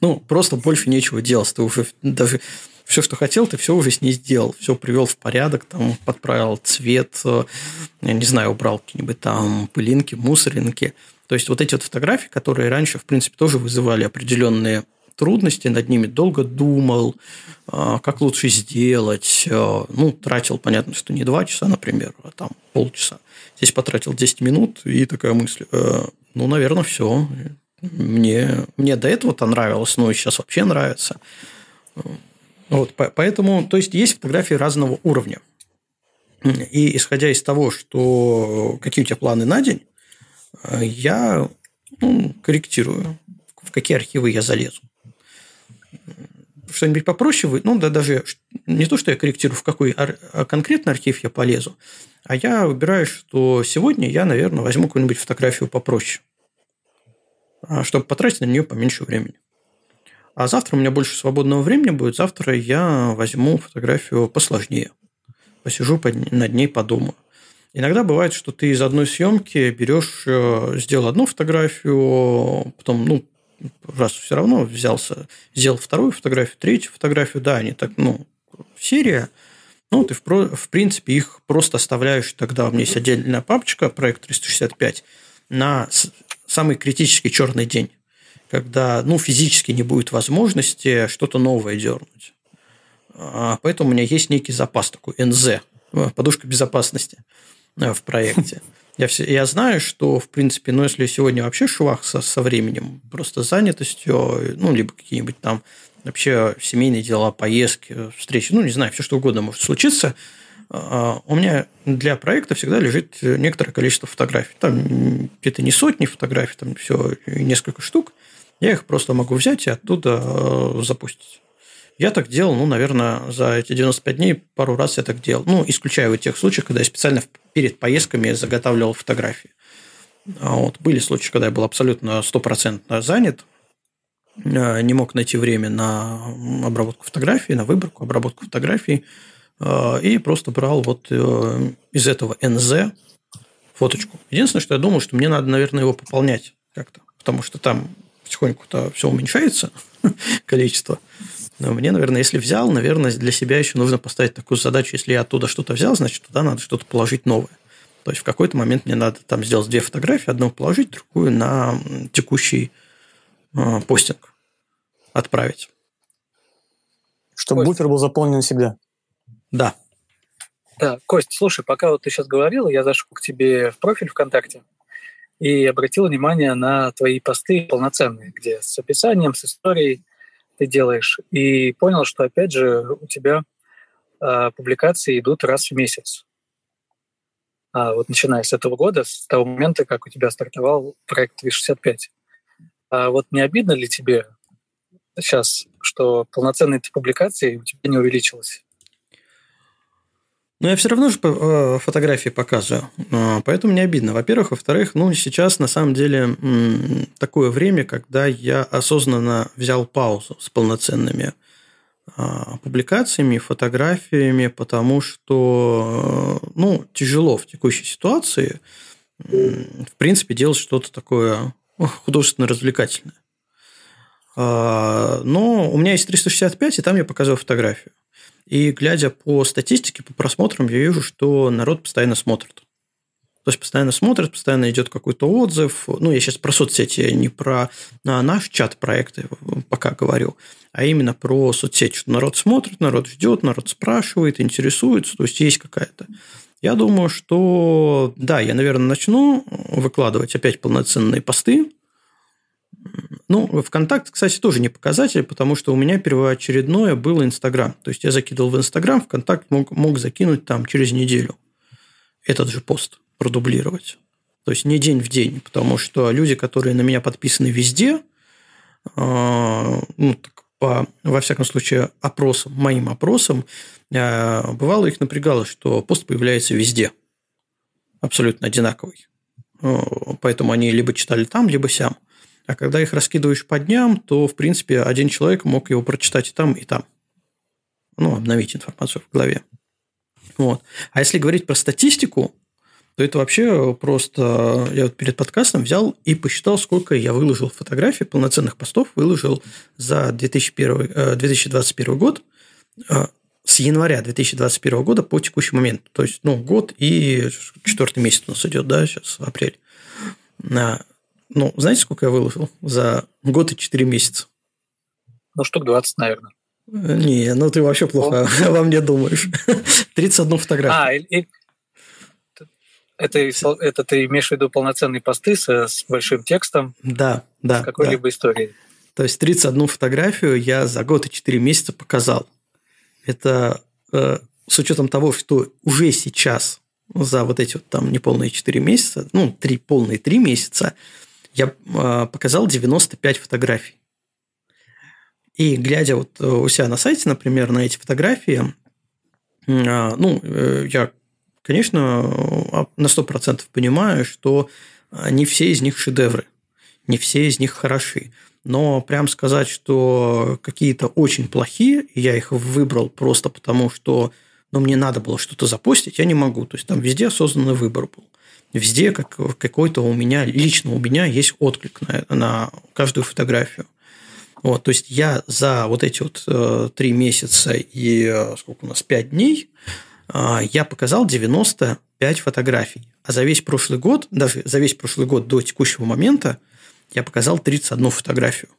Ну, просто больше нечего делать. Ты уже даже все, что хотел, ты все уже с ней сделал. Все привел в порядок, там подправил цвет, я не знаю, убрал какие-нибудь там пылинки, мусоринки. То есть, вот эти вот фотографии, которые раньше, в принципе, тоже вызывали определенные трудности, над ними долго думал, как лучше сделать. Ну, тратил, понятно, что не 2 часа, например, а там полчаса. Здесь потратил 10 минут, и такая мысль, ну, наверное, все. Мне до этого-то нравилось, но и сейчас вообще нравится. Вот, поэтому, то есть, есть фотографии разного уровня. И исходя из того, что какие у тебя планы на день, я корректирую, в какие архивы я залезу. Что-нибудь попроще, ну, да, даже не то, что я корректирую, в какой конкретный архив я полезу, а я выбираю, что сегодня я, наверное, возьму какую-нибудь фотографию попроще, чтобы потратить на нее поменьше времени. А завтра у меня больше свободного времени будет, завтра я возьму фотографию посложнее, посижу над ней, подумаю. Иногда бывает, что ты из одной съемки берешь, сделал одну фотографию, потом, ну, раз все равно взялся, сделал вторую фотографию, третью фотографию, да, они так, ну, серия, ну, ты, в принципе, их просто оставляешь тогда, у меня есть отдельная папочка, проект 365, на самый критический черный день, когда, ну, физически не будет возможности что-то новое дернуть. Поэтому у меня есть некий запас такой, НЗ, подушка безопасности в проекте. Я знаю, что, в принципе, ну, если сегодня вообще швах со временем, просто занятостью, ну, либо какие-нибудь там вообще семейные дела, поездки, встречи, ну, не знаю, все что угодно может случиться, у меня для проекта всегда лежит некоторое количество фотографий. Там где-то не сотни фотографий, там все несколько штук. Я их просто могу взять и оттуда запустить. Я так делал, ну, наверное, за эти 95 дней пару раз я так делал. Ну, исключая вот тех случаев, когда я специально перед поездками заготавливал фотографии. Вот. Были случаи, когда я был абсолютно 100% занят, не мог найти время на обработку фотографий, на выборку, обработку фотографий, и просто брал вот из этого НЗ фоточку. Единственное, что я думал, что мне надо, наверное, его пополнять как-то, потому что там потихоньку-то все уменьшается, количество. Мне, наверное, если взял, наверное, для себя еще нужно поставить такую задачу. Если я оттуда что-то взял, значит, туда надо что-то положить новое. То есть, в какой-то момент мне надо там сделать 2 фотографии, одну положить, другую на текущий постинг отправить. Чтобы буфер был заполнен всегда. Да. Да, Кость, слушай, пока вот ты сейчас говорила, я зашел к тебе в профиль ВКонтакте и обратил внимание на твои посты полноценные, где с описанием, с историей ты делаешь. И понял, что, опять же, у тебя публикации идут раз в месяц. Вот начиная с этого года, с того момента, как у тебя стартовал проект 365. Вот не обидно ли тебе сейчас, что полноценные публикации у тебя не увеличилось? Но я все равно же фотографии показываю, поэтому не обидно. Во-первых. Во-вторых, ну, сейчас на самом деле такое время, когда я осознанно взял паузу с полноценными публикациями, фотографиями, потому что, ну, тяжело в текущей ситуации, в принципе, делать что-то такое художественно-развлекательное. Но у меня есть 365, и там я показываю фотографию. И глядя по статистике, по просмотрам, я вижу, что народ постоянно смотрит. То есть, постоянно идет какой-то отзыв. Ну, я сейчас про соцсети, не про наш чат проекта пока говорю, а именно про соцсети. Что народ смотрит, народ ждет, народ спрашивает, интересуется. То есть, есть какая-то... Я думаю, что... Да, я, наверное, начну выкладывать опять полноценные посты. Ну, ВКонтакте, кстати, тоже не показатель, потому что у меня первоочередное было Инстаграм. То есть, я закидывал в Инстаграм, ВКонтакте мог закинуть там через неделю этот же пост, продублировать. То есть, не день в день, потому что люди, которые на меня подписаны везде, ну, так во всяком случае, опросам, моим опросам, бывало, их напрягало, что пост появляется везде, абсолютно одинаковый. Поэтому они либо читали там, либо сям. А когда их раскидываешь по дням, то, в принципе, один человек мог его прочитать и там, и там. Ну, обновить информацию в голове. Вот. А если говорить про статистику, то это вообще просто... Я вот перед подкастом взял и посчитал, сколько я выложил фотографий, полноценных постов выложил за 2021 год, с января 2021 года по текущий момент. То есть, год и четвертый месяц у нас идет, да, сейчас апрель. Знаете, сколько я выложил за год и 4 месяца? Штук 20, наверное. Не, ты вообще плохо во мне думаешь. 31 фотографию. Это ты имеешь в виду полноценные посты с большим текстом? Да. С какой-либо историей. То есть, 31 фотографию я за год и 4 месяца показал. Это с учетом того, что уже сейчас за вот эти неполные 4 месяца, 3 полные 3 месяца, я показал 95 фотографий. И глядя вот у себя на сайте, например, на эти фотографии, я, конечно, на 100% понимаю, что не все из них шедевры, не все из них хороши. Но прям сказать, что какие-то очень плохие, я их выбрал просто потому, что мне надо было что-то запостить, я не могу. То есть, там везде осознанный выбор был. Везде какой-то лично у меня есть отклик на каждую фотографию. Вот, то есть, я за вот эти 3 месяца и сколько у нас, 5 дней, я показал 95 фотографий. А за весь прошлый год, даже за весь прошлый год до текущего момента, я показал 31 фотографию.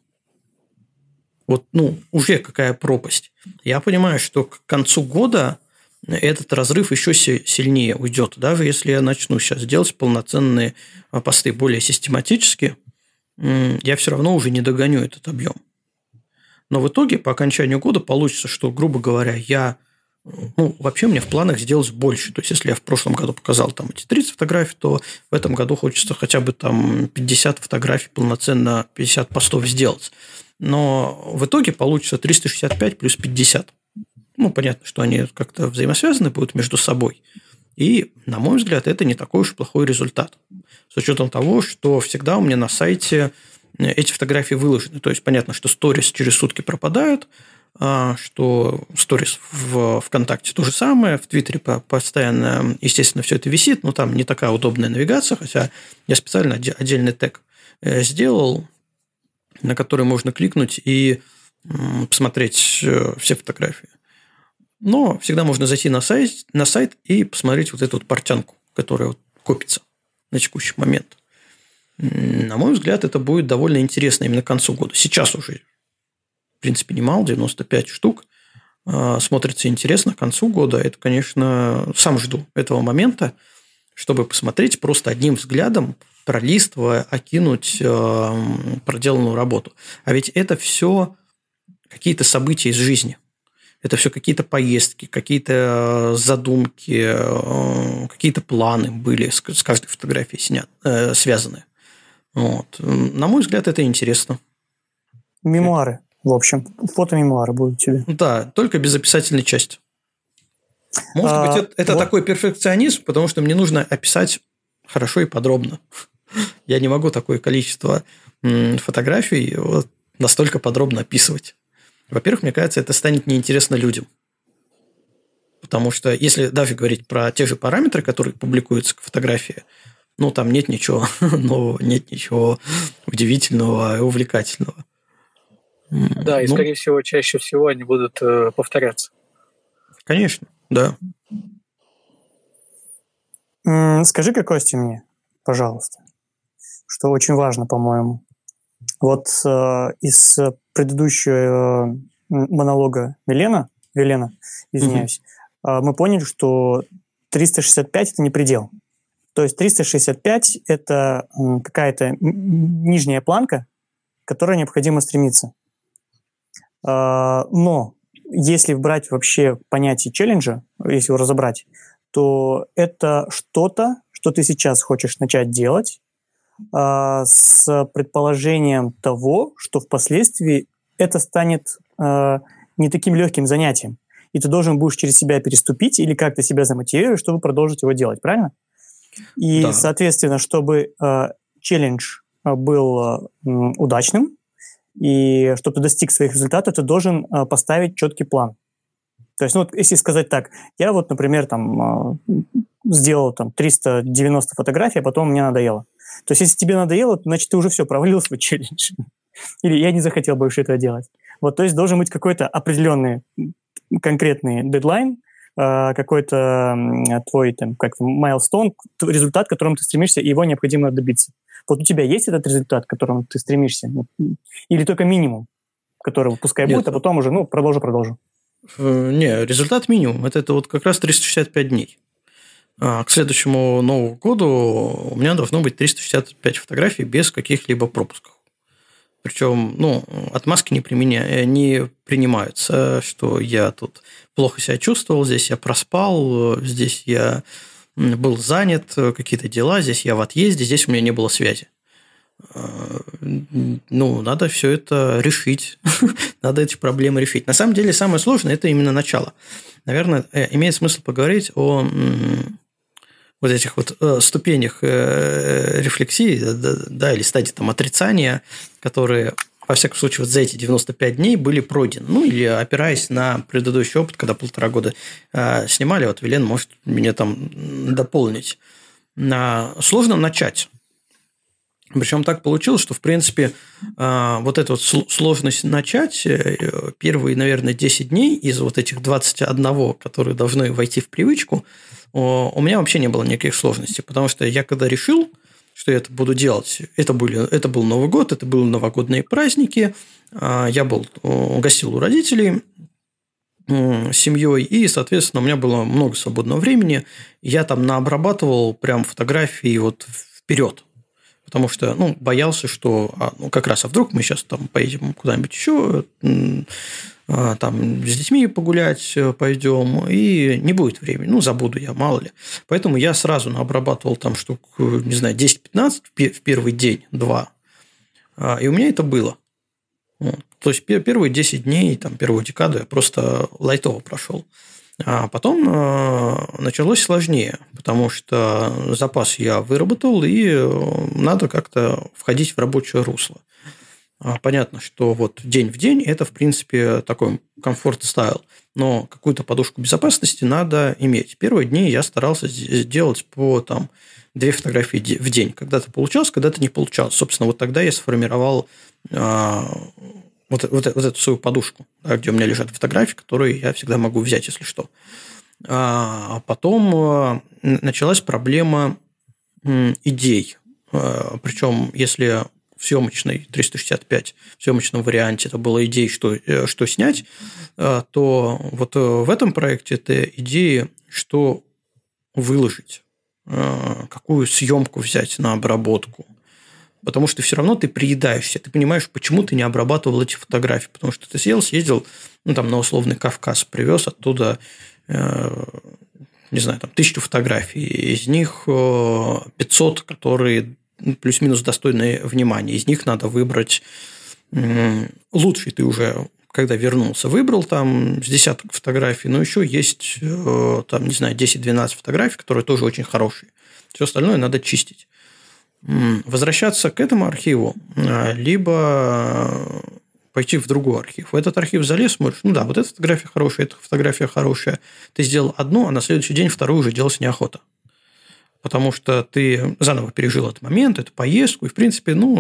Уже какая пропасть. Я понимаю, что к концу года этот разрыв еще сильнее уйдет. Даже если я начну сейчас делать полноценные посты более систематически, я все равно уже не догоню этот объем. Но в итоге по окончанию года получится, что, грубо говоря, я... вообще мне в планах сделать больше. То есть, если я в прошлом году показал эти 30 фотографий, то в этом году хочется хотя бы 50 фотографий полноценно, 50 постов сделать. Но в итоге получится 365 плюс 50. Понятно, что они как-то взаимосвязаны будут между собой. И, на мой взгляд, это не такой уж плохой результат. С учетом того, что всегда у меня на сайте эти фотографии выложены. То есть, понятно, что сторис через сутки пропадают, что сторис в ВКонтакте то же самое, в Твиттере постоянно, естественно, все это висит, но там не такая удобная навигация, хотя я специально отдельный тег сделал, на который можно кликнуть и посмотреть все фотографии. Но всегда можно зайти на сайт и посмотреть вот эту портянку, которая копится на текущий момент. На мой взгляд, это будет довольно интересно именно к концу года. Сейчас уже, в принципе, немало, 95 штук. Смотрится интересно к концу года. Это, конечно, сам жду этого момента, чтобы посмотреть просто одним взглядом, пролистывая, окинуть проделанную работу. А ведь это все какие-то события из жизни. Это все какие-то поездки, какие-то задумки, какие-то планы были с каждой фотографией связаны. Вот. На мой взгляд, это интересно. Мемуары, в общем. Фотомемуары будут тебе. Да, только без описательной части. Может быть, это такой перфекционизм, потому что мне нужно описать хорошо и подробно. Я не могу такое количество фотографий настолько подробно описывать. Во-первых, мне кажется, это станет неинтересно людям. Потому что, если даже говорить про те же параметры, которые публикуются к фотографии, там нет ничего нового, нет ничего удивительного и увлекательного. Да, и, скорее всего, чаще всего они будут повторяться. Конечно, да. Скажи-ка, Костя, мне, пожалуйста, что очень важно, по-моему. Из предыдущего монолога Вилена, извиняюсь, мы поняли, что 365 – это не предел. То есть 365 – это какая-то нижняя планка, к которой необходимо стремиться. Но если брать вообще понятие челленджа, если его разобрать, то это что-то, что ты сейчас хочешь начать делать, с предположением того, что впоследствии это станет не таким легким занятием, и ты должен будешь через себя переступить или как-то себя замотивировать, чтобы продолжить его делать, правильно? И, соответственно, чтобы челлендж был удачным, и чтобы ты достиг своих результатов, ты должен поставить четкий план. То есть, ну, если сказать так, я вот, например, там сделал там 390 фотографий, а потом мне надоело. То есть, если тебе надоело, значит, ты уже все, провалил свой челлендж. Или я не захотел больше этого делать. Вот, то есть, должен быть какой-то определенный конкретный дедлайн, какой-то твой там как-то майлстоун, результат, к которому ты стремишься, и его необходимо добиться. Вот у тебя есть этот результат, к которому ты стремишься? Или только минимум, который пускай будет, а потом уже, ну, продолжу. Не, результат минимум. Это вот как раз 365 дней. К следующему Новому году у меня должно быть 365 фотографий без каких-либо пропусков. Причем, ну, отмазки не принимаются, что я тут плохо себя чувствовал, здесь я проспал, здесь я был занят, какие-то дела, здесь я в отъезде, здесь у меня не было связи. Ну, надо все это решить, надо эти проблемы решить. На самом деле, самое сложное – это именно начало. Наверное, имеет смысл поговорить о вот этих вот ступенях рефлексии, да, или стадии там отрицания, которые, во всяком случае, вот за эти 95 дней были пройдены. Ну, или опираясь на предыдущий опыт, когда 1,5 года снимали, вот Вилен может меня там дополнить. Сложно начать. Причем так получилось, что, в принципе, вот эта вот сложность начать, первые, наверное, 10 дней из вот этих 21, которые должны войти в привычку, у меня вообще не было никаких сложностей, потому что я когда решил, что я это буду делать, это был Новый год, это были новогодние праздники, я гостил у родителей с семьей, и, соответственно, у меня было много свободного времени, я там наобрабатывал прям фотографии вот вперед. Потому что, ну, боялся, что как раз, а вдруг мы сейчас там поедем куда-нибудь еще, там с детьми погулять пойдем, и не будет времени, ну, забуду я, мало ли. Поэтому я сразу обрабатывал там штук, не знаю, 10-15 в первый день, 2, и у меня это было. То есть, первые 10 дней, там, первую декаду я просто лайтово прошел. А потом началось сложнее, потому что запас я выработал, и надо как-то входить в рабочее русло. Понятно, что вот день в день – это, в принципе, такой комфорт-стайл, но какую-то подушку безопасности надо иметь. Первые дни я старался делать по там, 2 фотографии в день. Когда-то получалось, когда-то не получалось. Собственно, вот тогда я сформировал вот эту свою подушку, да, где у меня лежат фотографии, которые я всегда могу взять, если что. А потом началась проблема идей. Причем, если в съемочной 365, в съемочном варианте это было идеи, что снять, то вот в этом проекте это идеи, что выложить, какую съемку взять на обработку. Потому что все равно ты приедаешься, ты понимаешь, почему ты не обрабатывал эти фотографии. Потому что ты съездил, ну, там, на условный Кавказ, привез оттуда, не знаю, там, 1000 фотографий, из них 500, которые плюс-минус достойны внимания. Из них надо выбрать лучший, ты уже, когда вернулся, выбрал там с 10 фотографий, но еще есть, там, не знаю, 10-12 фотографий, которые тоже очень хорошие. Все остальное надо чистить. Возвращаться к этому архиву, либо пойти в другой архив. В этот архив залез, смотришь, ну да, вот эта фотография хорошая, эта фотография хорошая. Ты сделал одну, а на следующий день вторую уже делать неохота. Потому что ты заново пережил этот момент, эту поездку, и, в принципе, ну,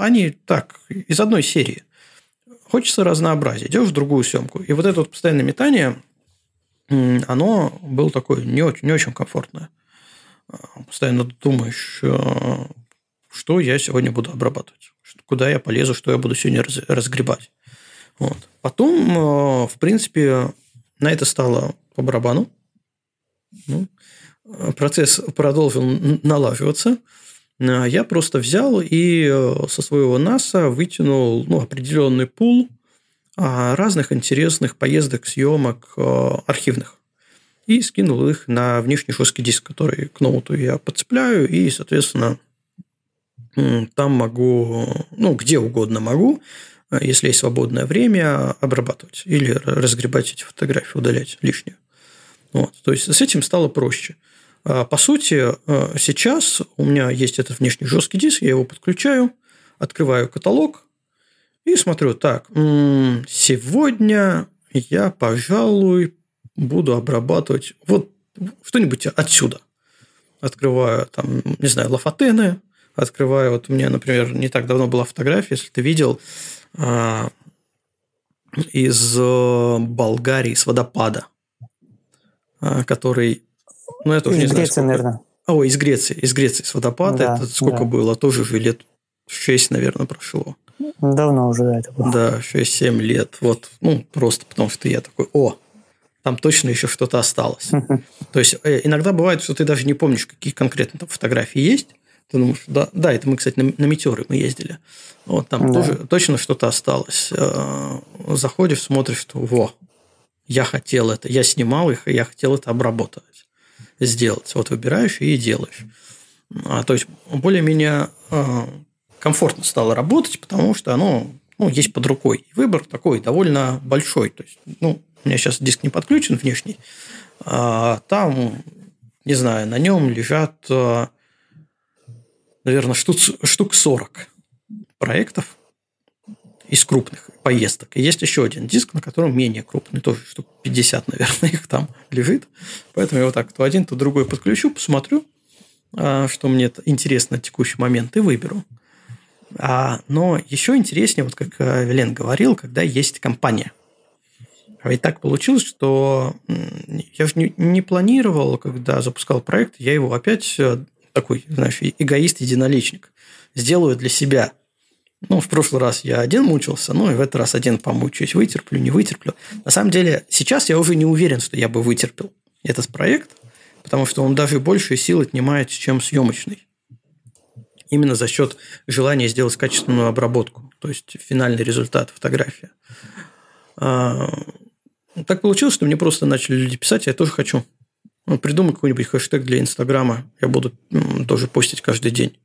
они так, из одной серии. Хочется разнообразия, идешь в другую съемку. И вот это вот постоянное метание, оно было такое не очень комфортное. Постоянно думаешь, что я сегодня буду обрабатывать, куда я полезу, что я буду сегодня разгребать. Вот. Потом, в принципе, на это стало по барабану. Процесс продолжил налаживаться. Я просто взял и со своего НАСА вытянул, ну, определенный пул разных интересных поездок, съемок архивных. И скинул их на внешний жесткий диск, который к ноуту я подцепляю, и, соответственно, там могу, ну, где угодно могу, если есть свободное время, обрабатывать или разгребать эти фотографии, удалять лишнее. Вот. То есть, с этим стало проще. По сути, сейчас у меня есть этот внешний жесткий диск, я его подключаю, открываю каталог и смотрю, так, сегодня я, пожалуй, буду обрабатывать вот что-нибудь отсюда. Открываю там, не знаю, Лофотены, открываю, вот у меня, например, не так давно была фотография, если ты видел, из Болгарии, с водопада, который... Ну, я тоже не знаю, Греции, наверное. Ой, из Греции, с водопада. Да, это сколько было? Тоже же лет 6, наверное, прошло. Давно уже, да, это было. Да, 6-7 лет. Вот, ну, просто потому что я такой, там точно еще что-то осталось. То есть, иногда бывает, что ты даже не помнишь, какие конкретно там фотографии есть. Ты думаешь, да, это мы, кстати, на Метеоры мы ездили. Вот там тоже точно что-то осталось. Заходишь, смотришь, что я хотел это, я снимал их, и я хотел это обработать, сделать. Вот выбираешь и делаешь. То есть, более-менее комфортно стало работать, потому что оно есть под рукой. Выбор такой довольно большой. То есть, у меня сейчас диск не подключен внешний. А там, не знаю, на нем лежат, наверное, штук 40 проектов из крупных поездок. И есть еще один диск, на котором менее крупный, тоже штук 50, наверное, их там лежит. Поэтому я вот так то один, то другой подключу, посмотрю, что мне интересно на текущий момент, и выберу. Но еще интереснее, вот как Вилен говорил, когда есть компания. И так получилось, что я же не планировал, когда запускал проект, я его опять такой, знаешь, эгоист-единоличник. Сделаю для себя. В прошлый раз я один мучился, и в этот раз один помучаюсь. Вытерплю, не вытерплю. На самом деле, сейчас я уже не уверен, что я бы вытерпел этот проект, потому что он даже больше сил отнимает, чем съемочный. Именно за счет желания сделать качественную обработку, то есть финальный результат, фотография. Так получилось, что мне просто начали люди писать, я тоже хочу. Придумай какой-нибудь хэштег для Инстаграма, я буду тоже постить каждый день.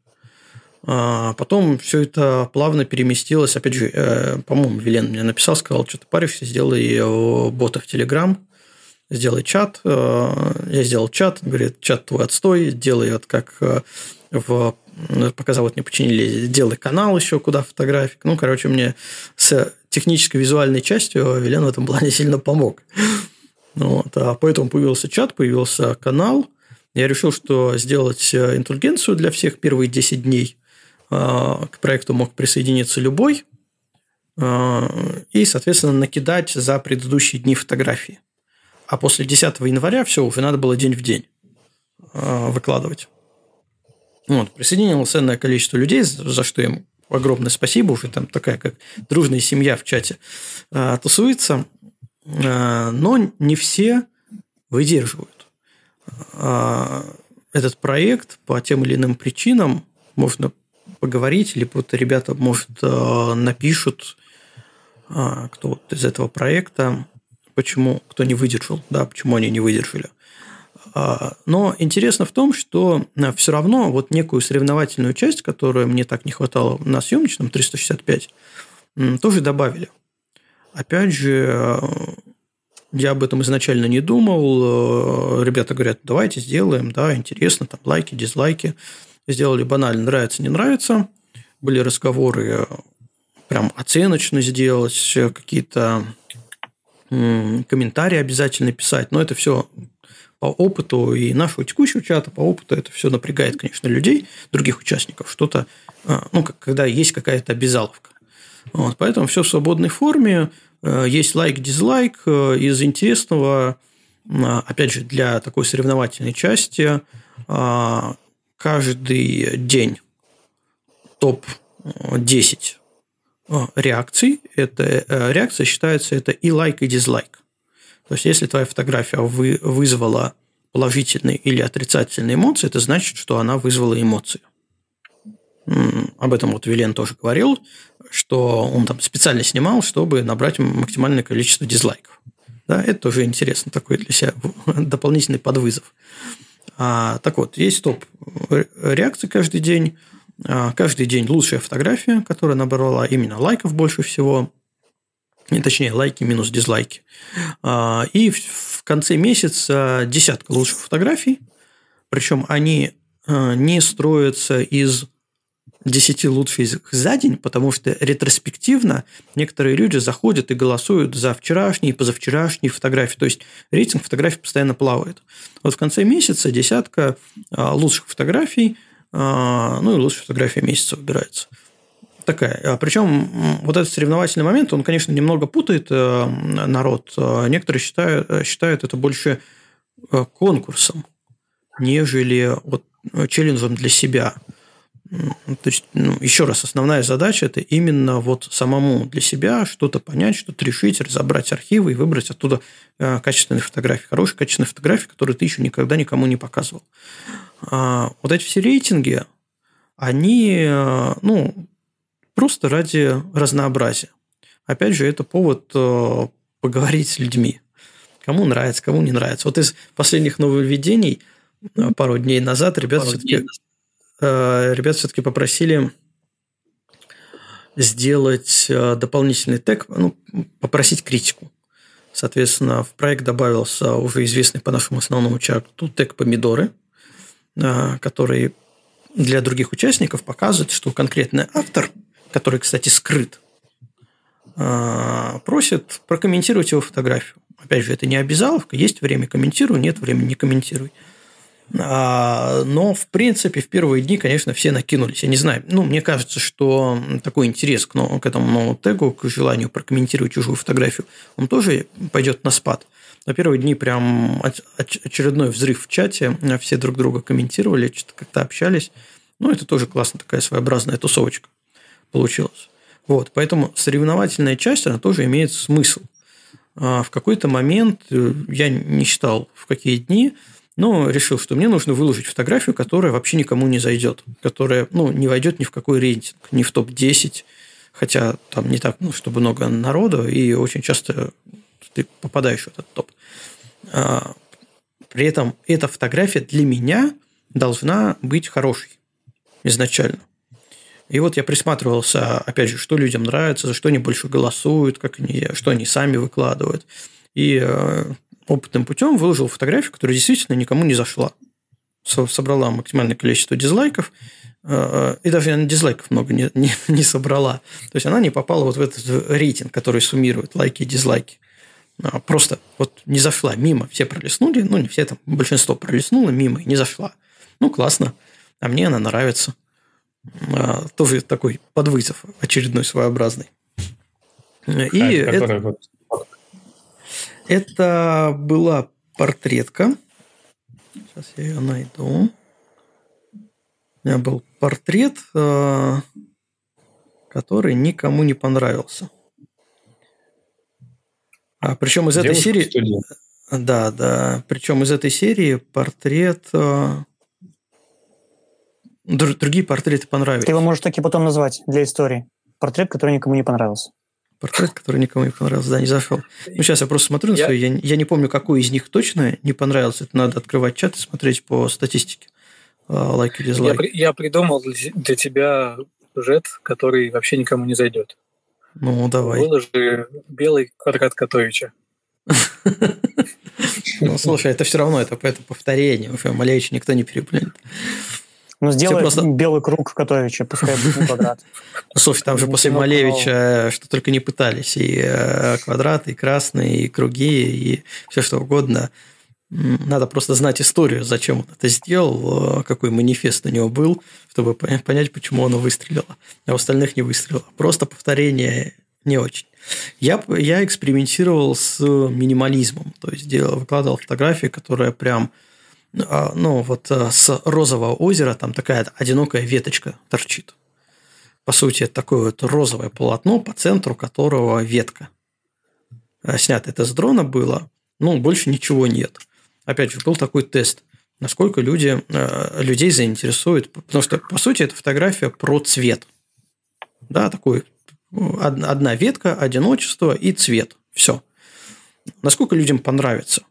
Потом все это плавно переместилось. Опять же, по-моему, Вилен мне написал, сказал, что ты паришься, сделай бота в Телеграм, сделай чат. Я сделал чат, говорит, чат твой отстой, делай вот как в... Пока завод не починили, делай канал еще, куда фотографик. Мне с технической визуальной частью Вилен в этом плане сильно помог. Поэтому появился чат, появился канал. Я решил, что сделать индульгенцию для всех первые 10 дней. К проекту мог присоединиться любой. И, соответственно, накидать за предыдущие дни фотографии. А после 10 января все, уже надо было день в день выкладывать. Присоединилось ценное количество людей, за что им огромное спасибо. Уже там такая, как дружная семья в чате тусуется. Но не все выдерживают. Этот проект по тем или иным причинам можно поговорить, или вот ребята, может, напишут, кто вот из этого проекта, почему, кто не выдержал, да, почему они не выдержали. Но интересно в том, что все равно вот некую соревновательную часть, которую мне так не хватало на съемочном 365, тоже добавили. Опять же, я об этом изначально не думал. Ребята говорят, давайте сделаем, да, интересно, там лайки, дизлайки. Сделали банально, нравится, не нравится. Были разговоры, прям оценочно сделать, какие-то комментарии обязательно писать. Но это все по опыту и нашего текущего чата, по опыту это все напрягает, конечно, людей, других участников. Что-то, когда есть какая-то обязаловка. Поэтому все в свободной форме. Есть лайк, дизлайк. Из интересного, опять же, для такой соревновательной части, каждый день топ-10 реакций. Это реакция считается это и лайк, и дизлайк. То есть, если твоя фотография вызвала положительные или отрицательные эмоции, это значит, что она вызвала эмоции. Об этом вот Вилен тоже говорил, что он там специально снимал, чтобы набрать максимальное количество дизлайков. Да, это тоже интересно, такой для себя дополнительный подвызов. Так вот, есть топ реакции каждый день. Каждый день лучшая фотография, которая набрала именно лайков больше всего. Точнее, лайки минус дизлайки. И в конце месяца 10 лучших фотографий. Причем они не строятся из 10 лут-физик за день, потому что ретроспективно некоторые люди заходят и голосуют за вчерашние, позавчерашние фотографии. То есть, рейтинг фотографий постоянно плавает. Вот в конце месяца десятка лучших фотографий, ну и лучшая фотография месяца выбирается. Такая. Причем вот этот соревновательный момент, он, конечно, немного путает народ. Некоторые считают это больше конкурсом, нежели вот челленджем для себя. То есть, ну, еще раз, основная задача – это именно вот самому для себя что-то понять, что-то решить, разобрать архивы и выбрать оттуда качественные фотографии, хорошие качественные фотографии, которые ты еще никогда никому не показывал. Вот эти все рейтинги, они, ну, просто ради разнообразия. Опять же, это повод поговорить с людьми. Кому нравится, кому не нравится. Вот из последних нововведений пару дней назад ребята все-таки попросили сделать дополнительный тег, ну, попросить критику. Соответственно, в проект добавился уже известный по нашему основному чарту тег «Помидоры», который для других участников показывает, что конкретный автор, который, кстати, скрыт, просит прокомментировать его фотографию. Опять же, это не обязаловка. Есть время – комментируй, нет времени – не комментируй. Но, в принципе, в первые дни, конечно, все накинулись. Я не знаю. Ну, мне кажется, что такой интерес к этому новому тегу, к желанию прокомментировать чужую фотографию, он тоже пойдет на спад. На первые дни прям очередной взрыв в чате. Все друг друга комментировали, что-то как-то общались. Ну, это тоже классная такая своеобразная тусовочка получилась. Вот. Поэтому соревновательная часть, она тоже имеет смысл. В какой-то момент, я не считал, в какие дни, но решил, что мне нужно выложить фотографию, которая вообще никому не зайдет, которая, ну, не войдет ни в какой рейтинг, ни в топ-10, хотя там не так, ну, чтобы много народу, и очень часто ты попадаешь в этот топ. При этом эта фотография для меня должна быть хорошей изначально. И вот я присматривался, опять же, что людям нравится, за что они больше голосуют, что они сами выкладывают. И опытным путем выложил фотографию, которая действительно никому не зашла. Собрала максимальное количество дизлайков, и даже она дизлайков много не собрала. То есть, она не попала вот в этот рейтинг, который суммирует лайки и дизлайки. Просто вот не зашла мимо. Все пролистнули, ну, не все, там большинство пролистнуло мимо и не зашла. Ну, классно. А мне она нравится. Тоже такой подвызов очередной своеобразный. И это была портретка. Сейчас я ее найду. У меня был портрет, который никому не понравился. Причем из этой серии... Да. Причем из этой серии портрет... Другие портреты понравились. Ты его можешь таки потом назвать для истории. Портрет, который никому не понравился. Портрет, который никому не понравился, да, не зашел. Ну, сейчас я просто смотрю на свой, я не помню, какой из них точно не понравился. Это надо открывать чат и смотреть по статистике. Лайки, дизлайки. Я придумал для тебя сюжет, который вообще никому не зайдет. Ну, давай. Выложи белый квадрат Котовича. Ну, слушай, это все равно, это повторение. Малевича никто не переплюнет. Ну, сделай просто... белый круг Котовича, пускай будет квадрат. Слушай, там же после Малевича что только не пытались. И квадраты, и красные, и круги, и все что угодно. Надо просто знать историю, зачем он это сделал, какой манифест у него был, чтобы понять, почему оно выстрелило, а у остальных не выстрелило. Просто повторение не очень. Я экспериментировал с минимализмом. То есть, выкладывал фотографии, которые прям... Ну, вот с розового озера там такая одинокая веточка торчит. По сути, это такое вот розовое полотно, по центру которого ветка. Снято это с дрона было, ну, больше ничего нет. Опять же, был такой тест, насколько людей заинтересует. Потому что, по сути, это фотография про цвет. Да, такой одна ветка, одиночество и цвет. Все. Насколько людям понравится?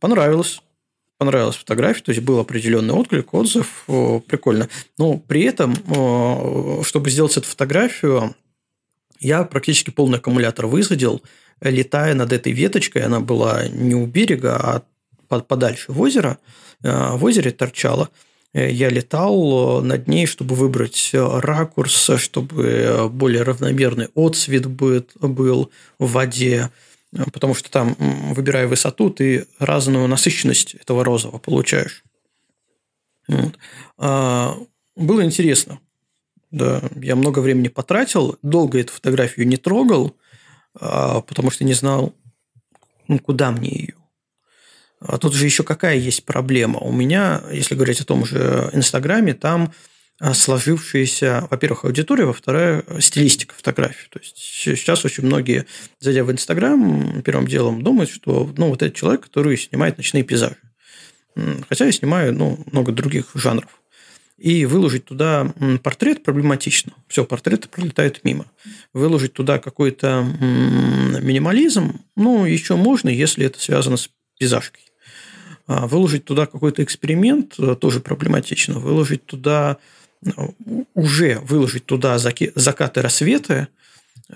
Понравилась фотография, то есть, был определенный отклик, отзыв, прикольно. Но при этом, чтобы сделать эту фотографию, я практически полный аккумулятор высадил, летая над этой веточкой, она была не у берега, а подальше в озеро. В озере торчала. я летал над ней, чтобы выбрать ракурс, чтобы более равномерный отсвет был в воде, потому что там, выбирая высоту, ты разную насыщенность этого розового получаешь. Вот. Было интересно. Да, я много времени потратил, долго эту фотографию не трогал, потому что не знал, куда мне ее. А тут же еще какая есть проблема. У меня, если говорить о том же Инстаграме, там сложившаяся, во-первых, аудитория, во-вторых, стилистика фотографий. То есть сейчас очень многие, зайдя в Инстаграм, первым делом думают, что вот этот человек, который снимает ночные пейзажи. Хотя я снимаю много других жанров. И выложить туда портрет проблематично. Все, портреты пролетают мимо. Выложить туда какой-то минимализм, еще можно, если это связано с пейзажкой. Выложить туда какой-то эксперимент тоже проблематично. Выложить туда закаты, рассветы.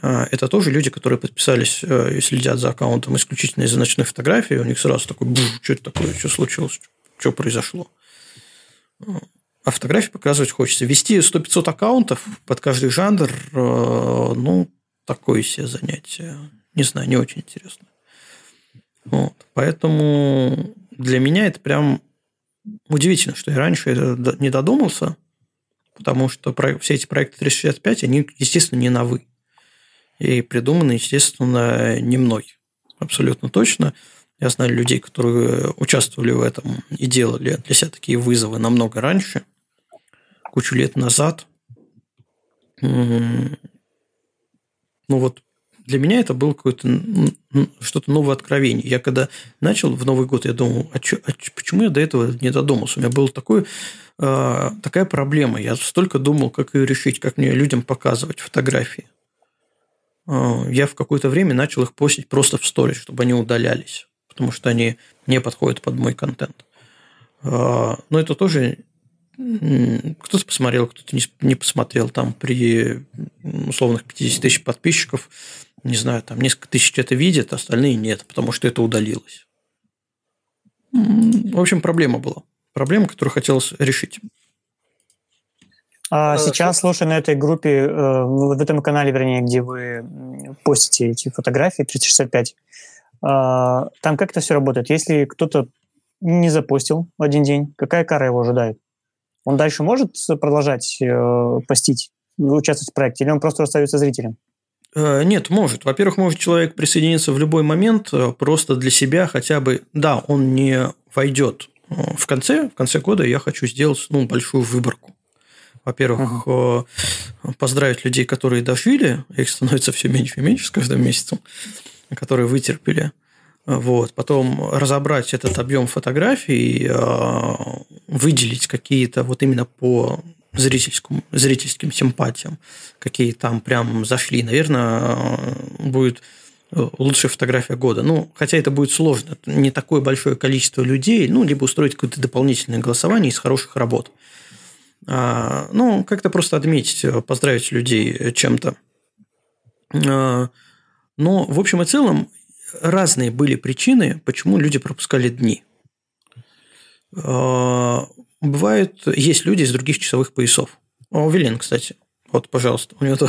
Это тоже люди, которые подписались и следят за аккаунтом исключительно из-за ночной фотографии. У них сразу такой, что это такое, что случилось, что произошло. А фотографии показывать хочется. Вести 100-500 аккаунтов под каждый жанр, такое себе занятие. Не знаю, не очень интересно. Вот. Поэтому для меня это прям удивительно, что я раньше не додумался, потому что все эти проекты 365, они, естественно, не новы. И придуманы, естественно, не мной. Абсолютно точно. Я знаю людей, которые участвовали в этом и делали для себя такие вызовы намного раньше, кучу лет назад. Для меня это было что-то новое откровение. Я когда начал в Новый год, я думал, почему я до этого не додумался? У меня была такая проблема. Я столько думал, как ее решить, как мне людям показывать фотографии. Я в какое-то время начал их постить просто в сторис, чтобы они удалялись, потому что они не подходят под мой контент. Но это тоже кто-то посмотрел, кто-то не посмотрел. Там при условных 50 тысяч подписчиков, не знаю, там несколько тысяч это видят, остальные нет, потому что это удалилось. В общем, проблема была. Проблема, которую хотелось решить. А сейчас, слушай, на этой группе, в этом канале, вернее, где вы постите эти фотографии 365, там как это все работает? Если кто-то не запостил в один день, какая кара его ожидает? Он дальше может продолжать постить, участвовать в проекте, или он просто остается зрителем? Нет, может. Во-первых, может человек присоединиться в любой момент просто для себя хотя бы. Да, он не войдет в конце года. Я хочу сделать большую выборку. Во-первых, поздравить людей, которые дожили, их становится все меньше и меньше с каждым месяцем, которые вытерпели. Вот. Потом разобрать этот объем фотографий, выделить какие-то вот именно по зрительским симпатиям, какие там прям зашли. Наверное, будет лучшая фотография года. Хотя это будет сложно. Не такое большое количество людей, либо устроить какое-то дополнительное голосование из хороших работ. Как-то просто отметить, поздравить людей чем-то. Но, в общем и целом, разные были причины, почему люди пропускали дни. Бывают, есть люди из других часовых поясов. О, Вилен, кстати. Вот, пожалуйста, у него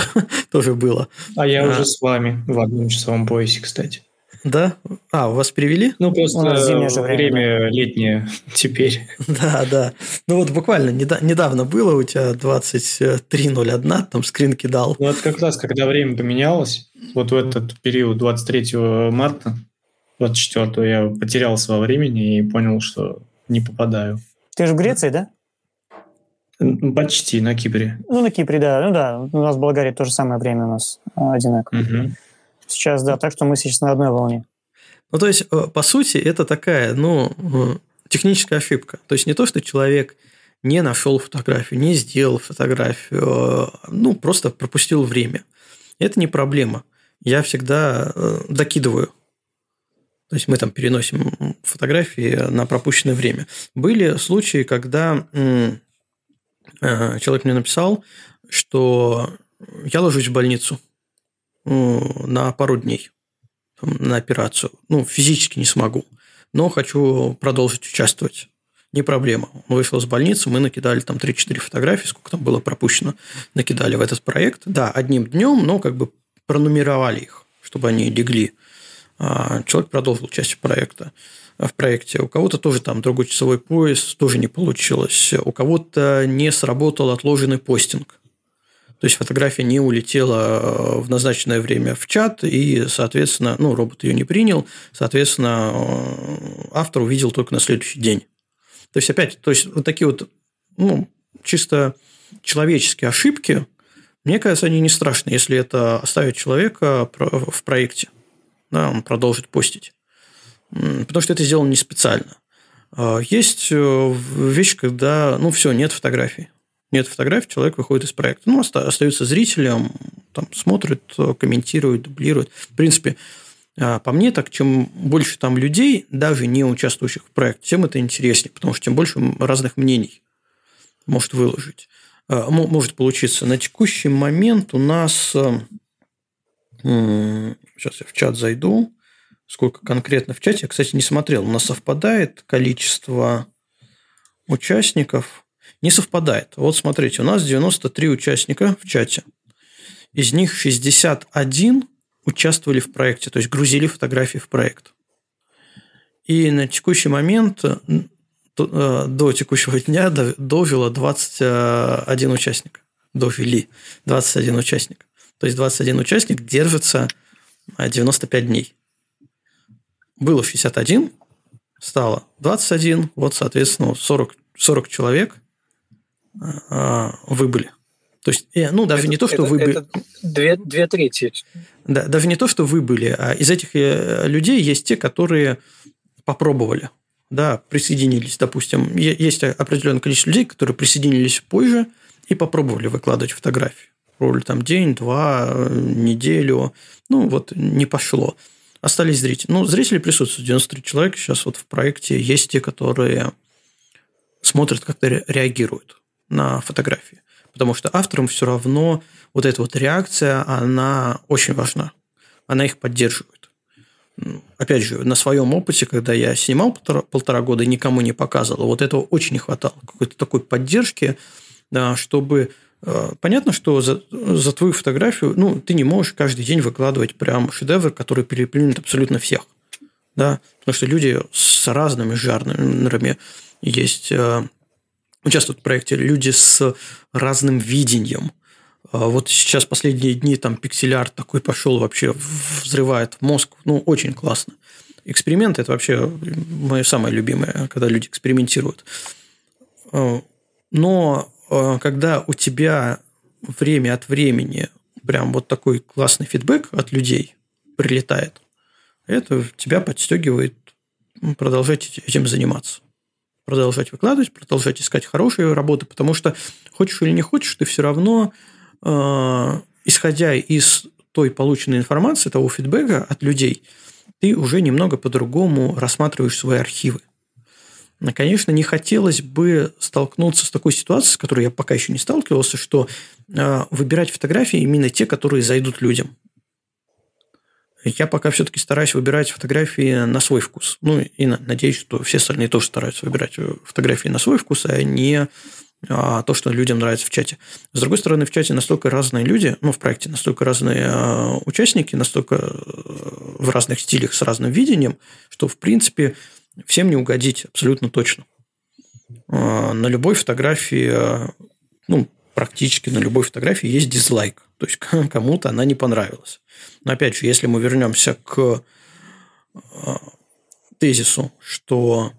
тоже было. А я уже с вами в одном часовом поясе, кстати. Да? А, вас перевели? Просто время летнее теперь. Да. Буквально недавно было, у тебя 23:01, там скрин кидал. Как раз, когда время поменялось, в этот период 23 марта, 24 я потерялся во времени и понял, что не попадаю. Ты же в Греции, да? Почти, на Кипре. На Кипре, да. У нас в Болгарии то же самое время у нас одинаково. Угу. Сейчас, да, так что мы сейчас на одной волне. То есть, по сути, это такая, техническая ошибка. То есть, не то, что человек не нашел фотографию, не сделал фотографию, просто пропустил время. Это не проблема. Я всегда докидываю. То есть, мы там переносим фотографии на пропущенное время. Были случаи, когда человек мне написал, что я ложусь в больницу на пару дней на операцию. Физически не смогу, но хочу продолжить участвовать. не проблема. Он вышел из больницы, мы накидали там 3-4 фотографии, сколько там было пропущено, накидали в этот проект. Да, одним днем, но как бы пронумеровали их, чтобы они легли. Человек продолжил часть проекта. В проекте у кого-то тоже там другой часовой пояс, тоже не получилось. У кого-то не сработал отложенный постинг. То есть, фотография не улетела в назначенное время в чат, и, соответственно, ну, робот ее не принял, соответственно, автор увидел только на следующий день. То есть, опять, то есть, вот такие вот ну, чисто человеческие ошибки, мне кажется, они не страшны, если это оставить человека в проекте, да, он продолжит постить. Потому что это сделано не специально. Есть вещь, когда, ну, все, нет фотографий. Нет фотографий, человек выходит из проекта. Ну, остается зрителем, там, смотрит, комментирует, дублирует. В принципе, по мне так, чем больше там людей, даже не участвующих в проекте, тем это интереснее, потому что тем больше разных мнений может выложить. Может получиться. На текущий момент у нас... Сейчас я в чат зайду. Сколько конкретно в чате, я, кстати, не смотрел. У нас совпадает количество участников... Не совпадает. Вот смотрите, у нас 93 участника в чате. Из них 61 участвовали в проекте, то есть грузили фотографии в проект. И на текущий момент, до текущего дня, довело 21 участник. Довели 21 участник. То есть 21 участник держится 95 дней. Было 61, стало 21, вот, соответственно, 40 человек выбыли. То есть, ну, даже это, не то, что выбыли... Две трети. Да, даже не то, что выбыли, а из этих людей есть те, которые попробовали, да, присоединились, допустим. Есть определенное количество людей, которые присоединились позже и попробовали выкладывать фотографии. Пробовали там день, два, неделю. Ну, вот не пошло. Остались зрители. Ну, зрители присутствуют, 93 человека. Сейчас вот в проекте есть те, которые смотрят, как-то реагируют на фотографии. Потому что авторам все равно вот эта вот реакция, она очень важна. Она их поддерживает. Опять же, на своем опыте, когда я снимал полтора года и никому не показывал, вот этого очень не хватало. Какой-то такой поддержки, да, чтобы... Понятно, что за твою фотографию, ну, ты не можешь каждый день выкладывать прям шедевр, который переплюнет абсолютно всех. Да? Потому что люди с разными жанрами есть... Участвуют в проекте люди с разным видением. Вот сейчас последние дни там пиксель-арт такой пошел, вообще взрывает мозг. Ну, очень классно. Эксперимент – это вообще мое самое любимое, когда люди экспериментируют. Но когда у тебя время от времени прям вот такой классный фидбэк от людей прилетает, это тебя подстегивает продолжать этим заниматься. Продолжать выкладывать, продолжать искать хорошие работы, потому что хочешь или не хочешь, ты все равно, исходя из той полученной информации, того фидбэка от людей, ты уже немного по-другому рассматриваешь свои архивы. Конечно, не хотелось бы столкнуться с такой ситуацией, с которой я пока еще не сталкивался, что выбирать фотографии именно те, которые зайдут людям. Я пока все-таки стараюсь выбирать фотографии на свой вкус. Ну, и надеюсь, что все остальные тоже стараются выбирать фотографии на свой вкус, а не то, что людям нравится в чате. С другой стороны, в чате настолько разные люди, ну, в проекте настолько разные участники, настолько в разных стилях с разным видением, что, в принципе, всем не угодить абсолютно точно. На любой фотографии, ну, практически на любой фотографии есть дизлайк. То есть, кому-то она не понравилась. Но, опять же, если мы вернемся к тезису, что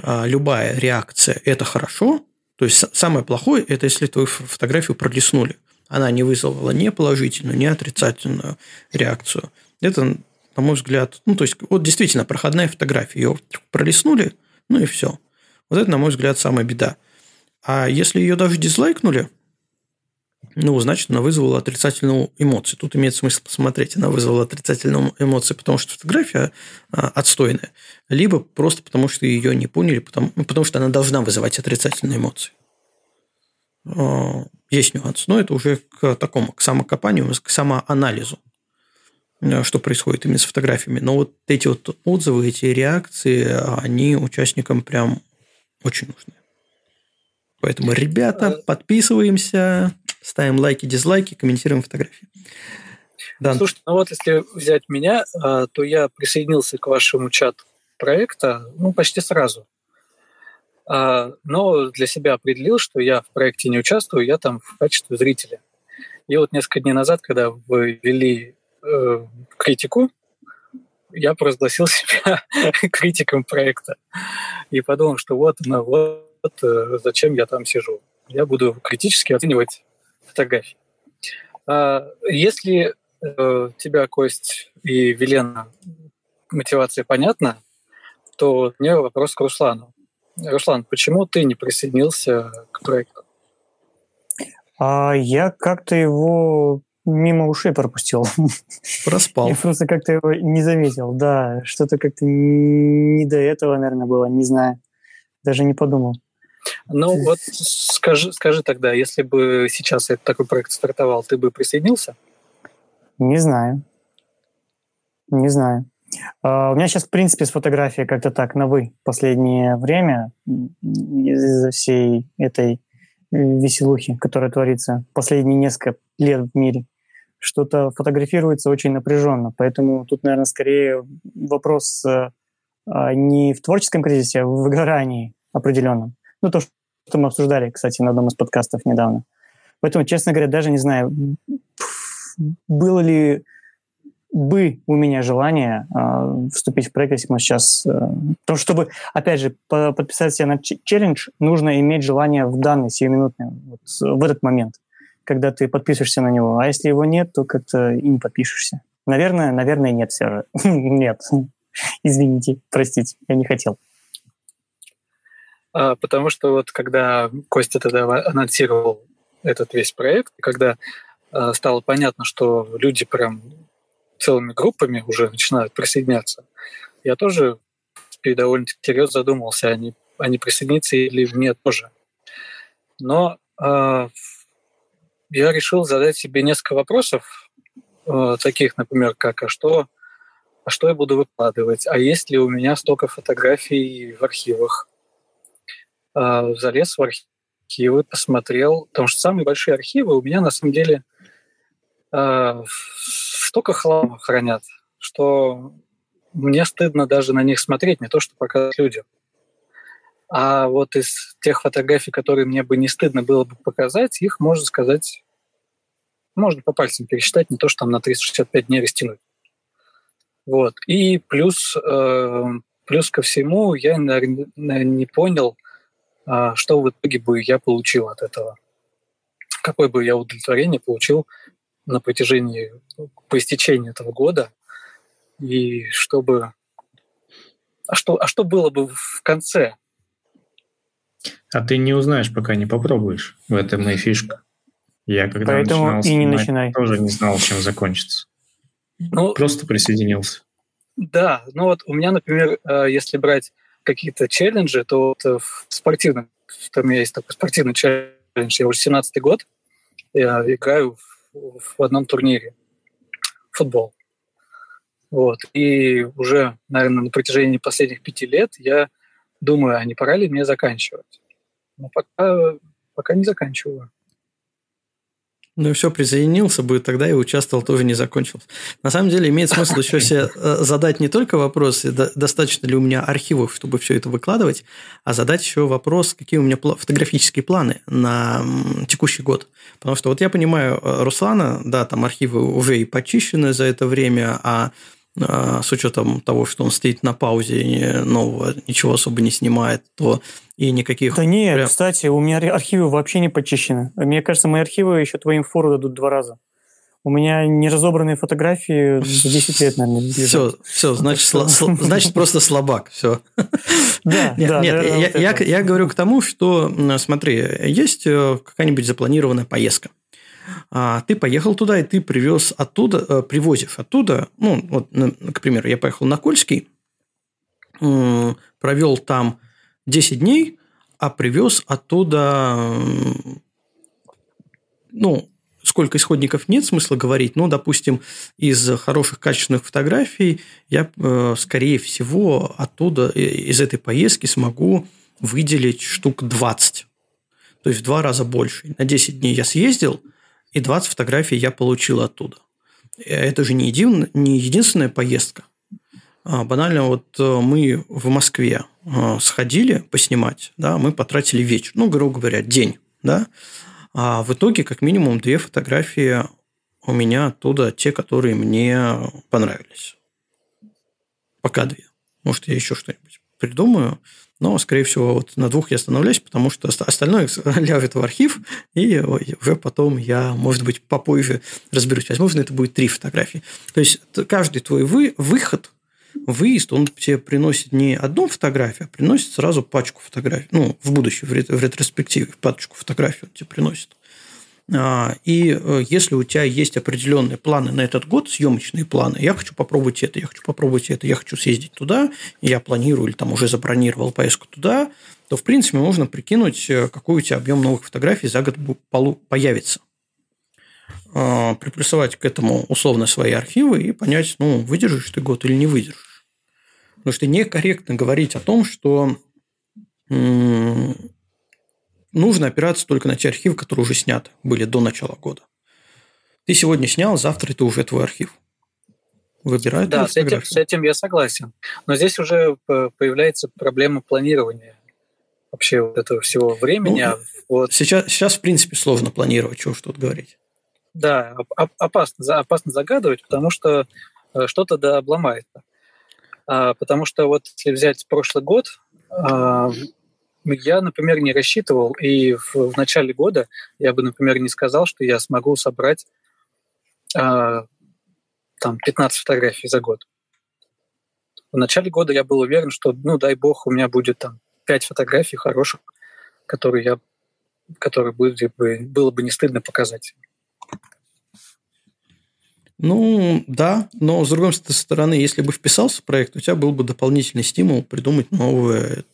любая реакция – это хорошо, то есть, самое плохое – это если твою фотографию пролистнули. Она не вызвала ни положительную, ни отрицательную реакцию. Это, на мой взгляд, ну, то есть, вот действительно, проходная фотография. Ее пролистнули, ну и все. Вот это, на мой взгляд, самая беда. А если ее даже дизлайкнули, ну, значит, она вызвала отрицательную эмоцию. Тут имеет смысл посмотреть, она вызвала отрицательную эмоцию, потому что фотография отстойная, либо просто потому, что ее не поняли, потому что она должна вызывать отрицательные эмоции. Есть нюанс, но это уже к такому, к самокопанию, к самоанализу, что происходит именно с фотографиями. Но вот эти вот отзывы, эти реакции, они участникам прям Очень нужны. Поэтому, ребята, подписываемся, ставим лайки, дизлайки, комментируем фотографии. Дан. Слушайте, ну вот если взять меня, то я присоединился к вашему чату проекта почти сразу. Но для себя определил, что я в проекте не участвую, я там в качестве зрителя. И вот несколько дней назад, когда вы вели критику, я провозгласил себя критиком проекта. И подумал, что зачем я там сижу. Я буду критически оценивать фотографии. Если тебя, Кость и Вилена, мотивация понятна, то у меня вопрос к Руслану. Руслан, почему ты не присоединился к проекту? Я как-то его мимо ушей пропустил. Проспал. Я просто как-то его не заметил, да. Что-то как-то не до этого, наверное, было, не знаю. Даже не подумал. Ну вот скажи тогда, если бы сейчас такой проект стартовал, ты бы присоединился? Не знаю. У меня сейчас, в принципе, с фотографией как-то так на «вы» последнее время из-за всей этой веселухи, которая творится последние несколько лет в мире. Что-то фотографируется очень напряженно, поэтому тут, наверное, скорее вопрос не в творческом кризисе, а в выгорании определенном. То, что мы обсуждали, кстати, на одном из подкастов недавно. Поэтому, честно говоря, даже не знаю, было ли бы у меня желание вступить в проект, если мы сейчас... Потому что, чтобы, опять же, подписать себя на челлендж, нужно иметь желание в данный, сиюминутный, в этот момент, когда ты подписываешься на него. А если его нет, то как-то и не подпишешься. Наверное, нет все же. Нет. Извините, простите, я не хотел. Потому что когда Костя тогда анонсировал этот весь проект, когда стало понятно, что люди прям целыми группами уже начинают присоединяться, я тоже довольно-таки серьезно задумался, а не присоединиться или нет тоже. Но я решил задать себе несколько вопросов, таких, например, как «А что я буду выкладывать? А есть ли у меня столько фотографий в архивах?» Залез в архивы, посмотрел, потому что самые большие архивы у меня на самом деле столько хлама хранят, что мне стыдно даже на них смотреть, не то что показать людям. А вот из тех фотографий, которые мне бы не стыдно было бы показать, их, можно сказать, можно по пальцам пересчитать, не то что там на 365 дней растянуть. И плюс ко всему, я, наверное, не понял, что в итоге бы я получил от этого. Какое бы я удовлетворение получил по истечении этого года. И что было бы в конце? А ты не узнаешь, пока не попробуешь. В этом и фишка. Я когда Поэтому начинал и не начинай. Тоже не знал, чем закончится. Просто присоединился. Да, у меня, например, если брать какие-то челленджи, то там есть такой спортивный челлендж. Я уже 17-й год играю в одном турнире футбол. И уже, наверное, на протяжении последних 5 лет я думаю, а не пора ли мне заканчивать? Но пока не заканчиваю. Присоединился бы тогда и участвовал, тоже не закончился. На самом деле, имеет смысл еще себе задать не только вопрос, достаточно ли у меня архивов, чтобы все это выкладывать, а задать еще вопрос, какие у меня фотографические планы на текущий год. Потому что я понимаю Руслана, да, там архивы уже и почищены за это время, а с учетом того, что он стоит на паузе, нового ничего особо не снимает, то и никаких... Да нет, кстати, у меня архивы вообще не почищены. Мне кажется, мои архивы еще твоим фору дадут 2 раза. У меня неразобранные фотографии 10 лет, наверное, лежат. Все, значит, просто слабак. Все. Да, нет, я говорю к тому, что, смотри, есть какая-нибудь запланированная поездка. Ты поехал туда, и ты привозишь оттуда, к примеру, я поехал на Кольский, провел там 10 дней, а привез оттуда, сколько исходников нет смысла говорить, но, допустим, из хороших качественных фотографий я, скорее всего, оттуда, из этой поездки смогу выделить штук 20. То есть в 2 раза больше. На 10 дней я съездил, и 20 фотографий я получил оттуда. Это же не единственная поездка. Банально, вот мы в Москве сходили поснимать, да, мы потратили вечер, ну, грубо говоря, день, да, а в итоге как минимум 2 фотографии у меня оттуда, те, которые мне понравились. Пока 2. Может, я еще что-нибудь придумаю, но, скорее всего, вот на 2 я остановлюсь, потому что остальное ляжет в архив, и уже потом я, может быть, попозже разберусь. Возможно, это будет 3 фотографии. То есть, каждый твой выезд, он тебе приносит не одну фотографию, а приносит сразу пачку фотографий. Ну, в будущем, в ретроспективе, пачку фотографий он тебе приносит. И если у тебя есть определенные планы на этот год, съемочные планы, я хочу попробовать это, я хочу попробовать это, я хочу съездить туда, я планирую или там уже забронировал поездку туда, то, в принципе, можно прикинуть, какой у тебя объем новых фотографий за год появится. Приплюсовать к этому условно свои архивы и понять, ну, выдержишь ты год или не выдержишь. Потому что некорректно говорить о том, что нужно опираться только на те архивы, которые уже сняты, были до начала года. Ты сегодня снял, завтра это уже твой архив. Выбирай. Да, с этим я согласен. Но здесь уже появляется проблема планирования вообще вот этого всего времени. Ну, вот. Сейчас, в принципе, сложно планировать, чего что-то говорить. Да, опасно загадывать, потому что что-то да обломается. Потому что вот если взять прошлый год, я, например, не рассчитывал, и в начале года я бы, например, не сказал, что я смогу собрать там 15 фотографий за год. В начале года я был уверен, что, ну, дай бог, у меня будет там 5 фотографий хороших, которые было бы не стыдно показать. Ну, да, но с другой стороны, если бы вписался в проект, у тебя был бы дополнительный стимул придумать новые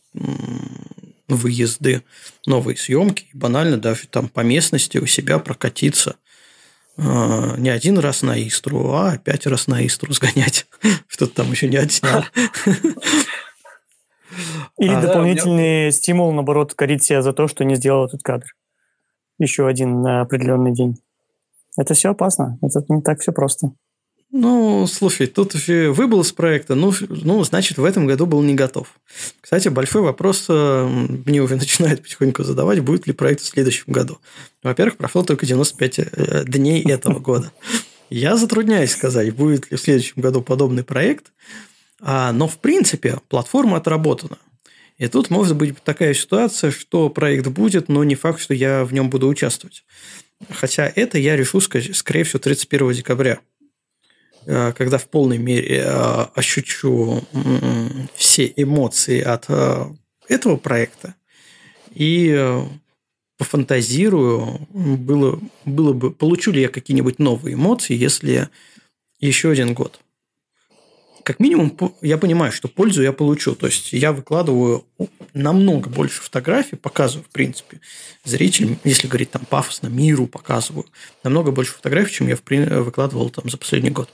выезды, новые съемки, банально даже там по местности у себя прокатиться не 1 раз на Истру, а 5 раз на Истру сгонять. Что-то там еще не отснял. Или дополнительный стимул, наоборот, корить себя за то, что не сделал этот кадр. Еще один на определенный день. Это все опасно, это не так все просто. Ну, слушай, тут же выбыл из проекта, ну, значит, в этом году был не готов. Кстати, большой вопрос мне уже начинает потихоньку задавать, будет ли проект в следующем году. Во-первых, прошло только 95 дней этого года. Я затрудняюсь сказать, будет ли в следующем году подобный проект, но, в принципе, платформа отработана. И тут может быть такая ситуация, что проект будет, но не факт, что я в нем буду участвовать. Хотя это я решу, скорее всего, 31 декабря, когда в полной мере ощущу все эмоции от этого проекта и пофантазирую, было бы, получу ли я какие-нибудь новые эмоции, если еще 1 год. Как минимум, я понимаю, что пользу я получу. То есть, я выкладываю намного больше фотографий, показываю, в принципе, зрителям, если говорить там пафосно, миру показываю, намного больше фотографий, чем я выкладывал там за последний год.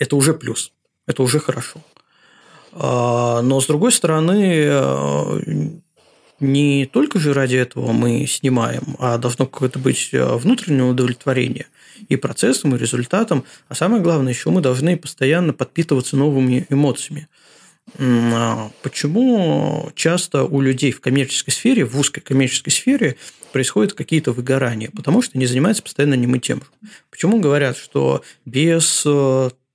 Это уже плюс, это уже хорошо. Но, с другой стороны, не только же ради этого мы снимаем, а должно какое-то быть внутреннее удовлетворение и процессом, и результатом. А самое главное, еще мы должны постоянно подпитываться новыми эмоциями. Почему часто у людей в коммерческой сфере, в узкой коммерческой сфере происходят какие-то выгорания? Потому что они занимаются постоянно одним и тем же. Почему говорят, что без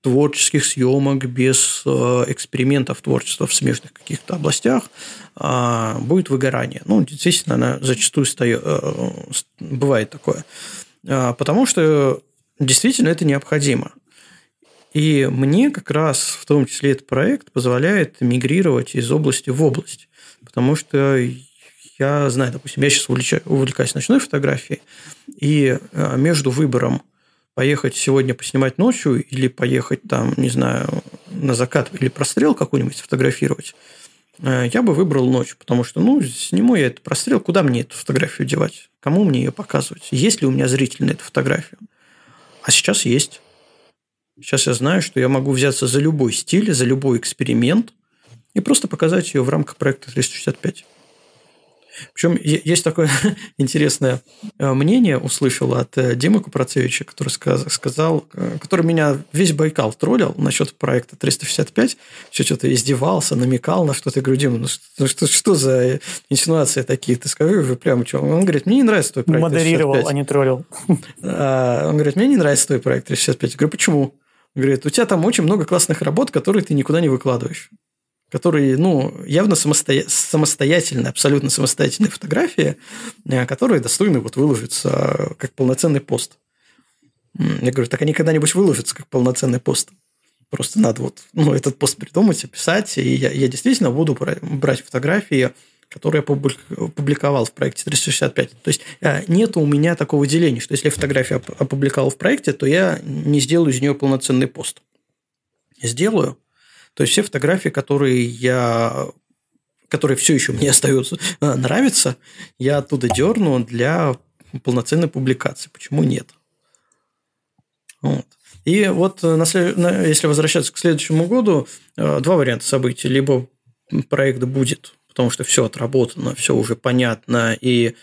творческих съемок, без экспериментов творчества в смежных каких-то областях будет выгорание? Ну, действительно, она зачастую бывает такое. Потому что действительно это необходимо. И мне как раз в том числе этот проект позволяет мигрировать из области в область. Потому что я знаю, допустим, я сейчас увлекаюсь ночной фотографией, и между выбором поехать сегодня поснимать ночью или поехать там, не знаю, на закат или прострел какой-нибудь сфотографировать, я бы выбрал ночь, потому что, ну, сниму я этот прострел, куда мне эту фотографию девать? Кому мне ее показывать? Есть ли у меня зритель на эту фотографию? А сейчас есть. Сейчас я знаю, что я могу взяться за любой стиль, за любой эксперимент и и просто показать ее в рамках проекта 365. Причем есть такое интересное мнение, услышал от Димы Купрацевича, который сказал, который меня весь Байкал троллил насчет проекта 365, все что-то издевался, намекал на что-то. Я говорю: Дима, что за инсинуации такие? Ты скажи прямо, что? Он говорит: мне не нравится твой проект 365. Модерировал, а не троллил. Он говорит: мне не нравится твой проект 365. Я говорю: почему? Он говорит: у тебя там очень много классных работ, которые ты никуда не выкладываешь. Которые, явно самостоятельные, абсолютно самостоятельные фотографии, которые достойны выложиться как полноценный пост. Я говорю: так они когда-нибудь выложатся как полноценный пост. Просто надо этот пост придумать, описать, и я действительно буду брать фотографии, которые я опубликовал в проекте 365. То есть, нет у меня такого деления, что если я фотографию опубликовал в проекте, то я не сделаю из нее полноценный пост. Сделаю. То есть, все фотографии, которые все еще мне остаются, нравятся, я оттуда дерну для полноценной публикации. Почему нет? И если возвращаться к следующему году, два варианта событий. Либо проект будет, потому что все отработано, все уже понятно, и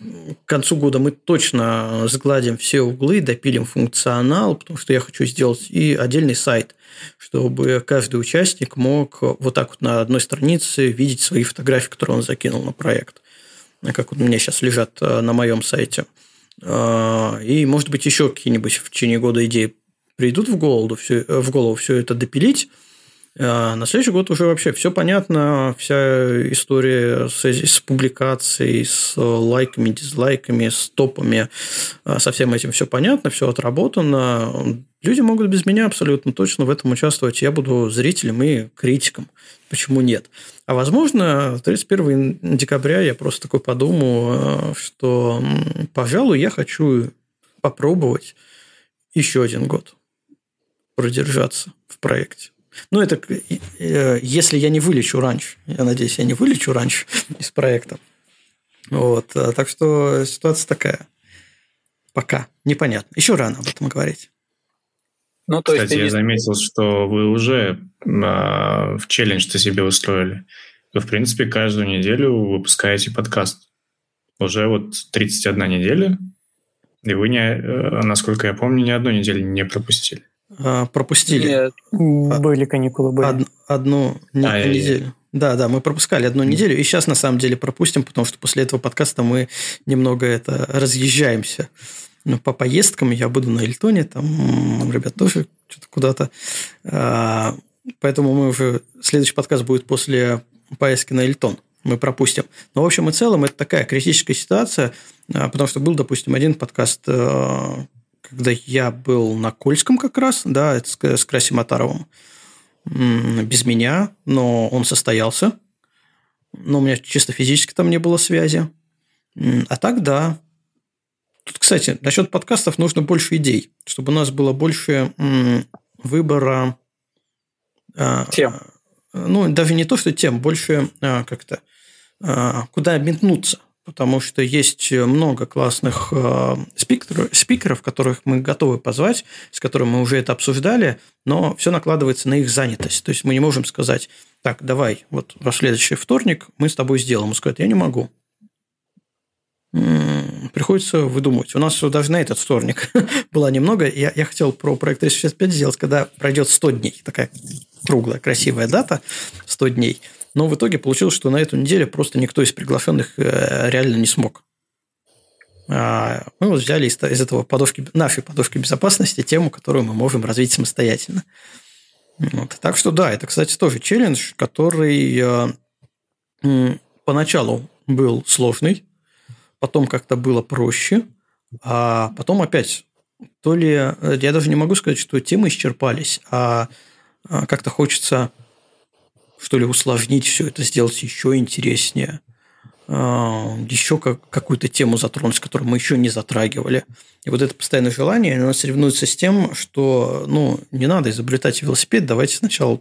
к концу года мы точно сгладим все углы, допилим функционал, потому что я хочу сделать и отдельный сайт, чтобы каждый участник мог на одной странице видеть свои фотографии, которые он закинул на проект, как у меня сейчас лежат на моем сайте. И, может быть, еще какие-нибудь в течение года идеи придут в голову все это допилить. На следующий год уже вообще все понятно, вся история с публикацией, с лайками, дизлайками, с топами, со всем этим все понятно, все отработано. Люди могут без меня абсолютно точно в этом участвовать. Я буду зрителем и критиком. Почему нет? А возможно, 31 декабря я просто такой подумал, что, пожалуй, я хочу попробовать еще один год продержаться в проекте. Это если я не вылечу раньше. Я надеюсь, я не вылечу раньше из проекта. Так что ситуация такая. Пока. Непонятно. Еще рано об этом говорить. Кстати, я заметил, что вы уже в челлендж-то себе устроили. Вы, в принципе, каждую неделю выпускаете подкаст. Уже 31 неделя, и вы, насколько я помню, ни одной недели не пропустили. Пропустили. Нет, были каникулы. Были. Одну неделю. Да, мы пропускали одну неделю, и сейчас на самом деле пропустим, потому что после этого подкаста мы немного разъезжаемся. По поездкам я буду на Эльтоне, там ребят тоже что-то куда-то. Поэтому мы уже следующий подкаст будет после поездки на Эльтон. Мы пропустим. Но в общем и целом это такая критическая ситуация, потому что был, допустим, один подкаст, когда я был на Кольском как раз, с Красима Таровым, без меня, но он состоялся. Но у меня чисто физически там не было связи. А так, да. Тут, кстати, насчет подкастов нужно больше идей, чтобы у нас было больше выбора... Тем. Даже не то, что тем, больше куда метнуться. Потому что есть много классных спикеров, которых мы готовы позвать, с которыми мы уже это обсуждали, но все накладывается на их занятость. То есть, мы не можем сказать: так, давай, во следующий вторник мы с тобой сделаем. Он скажет: я не могу. Приходится выдумывать. У нас даже на этот вторник было немного. Я хотел про проект 365 сделать, когда пройдет 100 дней. Такая круглая, красивая дата, 100 дней. Но в итоге получилось, что на эту неделю просто никто из приглашенных реально не смог. Мы взяли из этого нашей подушки безопасности тему, которую мы можем развить самостоятельно. Так что да, это, кстати, тоже челлендж, который поначалу был сложный, потом как-то было проще, а потом опять то ли... Я даже не могу сказать, что темы исчерпались, а как-то хочется... что ли, усложнить все это, сделать еще интереснее, еще какую-то тему затронуть, которую мы еще не затрагивали. И это постоянное желание, оно соревнуется с тем, что не надо изобретать велосипед, давайте сначала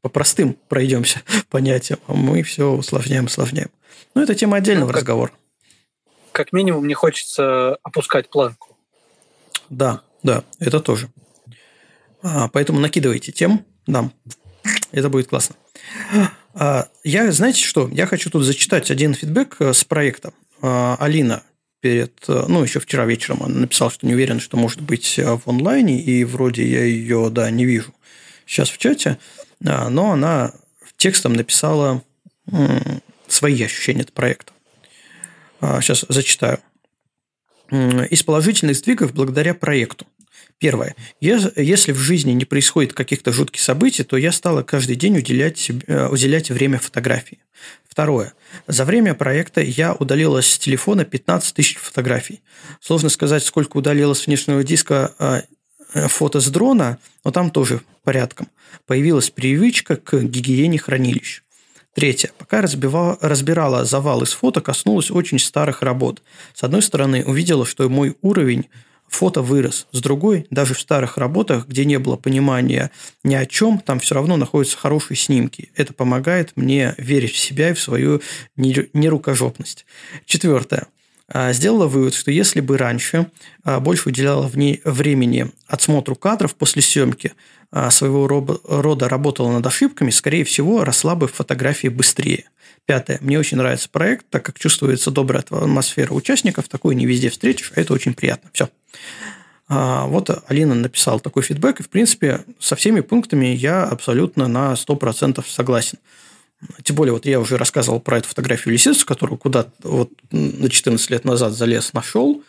по простым пройдемся понятиям, а мы все усложняем. Это тема отдельного разговора. Как минимум, мне хочется опускать планку. Да, это тоже. Поэтому накидывайте тем нам. Это будет классно. Я, знаете что? Я хочу тут зачитать один фидбэк с проекта. Алина еще вчера вечером она написала, что не уверена, что может быть в онлайне, и вроде я ее, не вижу сейчас в чате, но она текстом написала свои ощущения от проекта. Сейчас зачитаю. Из положительных сдвигов благодаря проекту. Первое. Если в жизни не происходит каких-то жутких событий, то я стала каждый день уделять время фотографии. Второе. За время проекта я удалила с телефона 15 тысяч фотографий. Сложно сказать, сколько удалила с внешнего диска фото с дрона, но там тоже порядком. Появилась привычка к гигиене хранилищ. Третье. Пока разбирала завалы с фото, коснулась очень старых работ. С одной стороны, увидела, что мой уровень фото вырос. С другой, даже в старых работах, где не было понимания ни о чем, там все равно находятся хорошие снимки. Это помогает мне верить в себя и в свою нерукожопность. Четвертое. Сделала вывод, что если бы раньше больше уделяла времени отсмотру кадров после съемки, своего рода работала над ошибками, скорее всего, росла бы в фотографии быстрее. Пятое. Мне очень нравится проект, так как чувствуется добрая атмосфера участников. Такое не везде встретишь, а это очень приятно. Все. Вот Алина написала такой фидбэк, и, в принципе, со всеми пунктами я абсолютно на 100% согласен. Тем более, вот я уже рассказывал про эту фотографию лисицы, которую куда-то вот на 14 лет назад залез, нашел.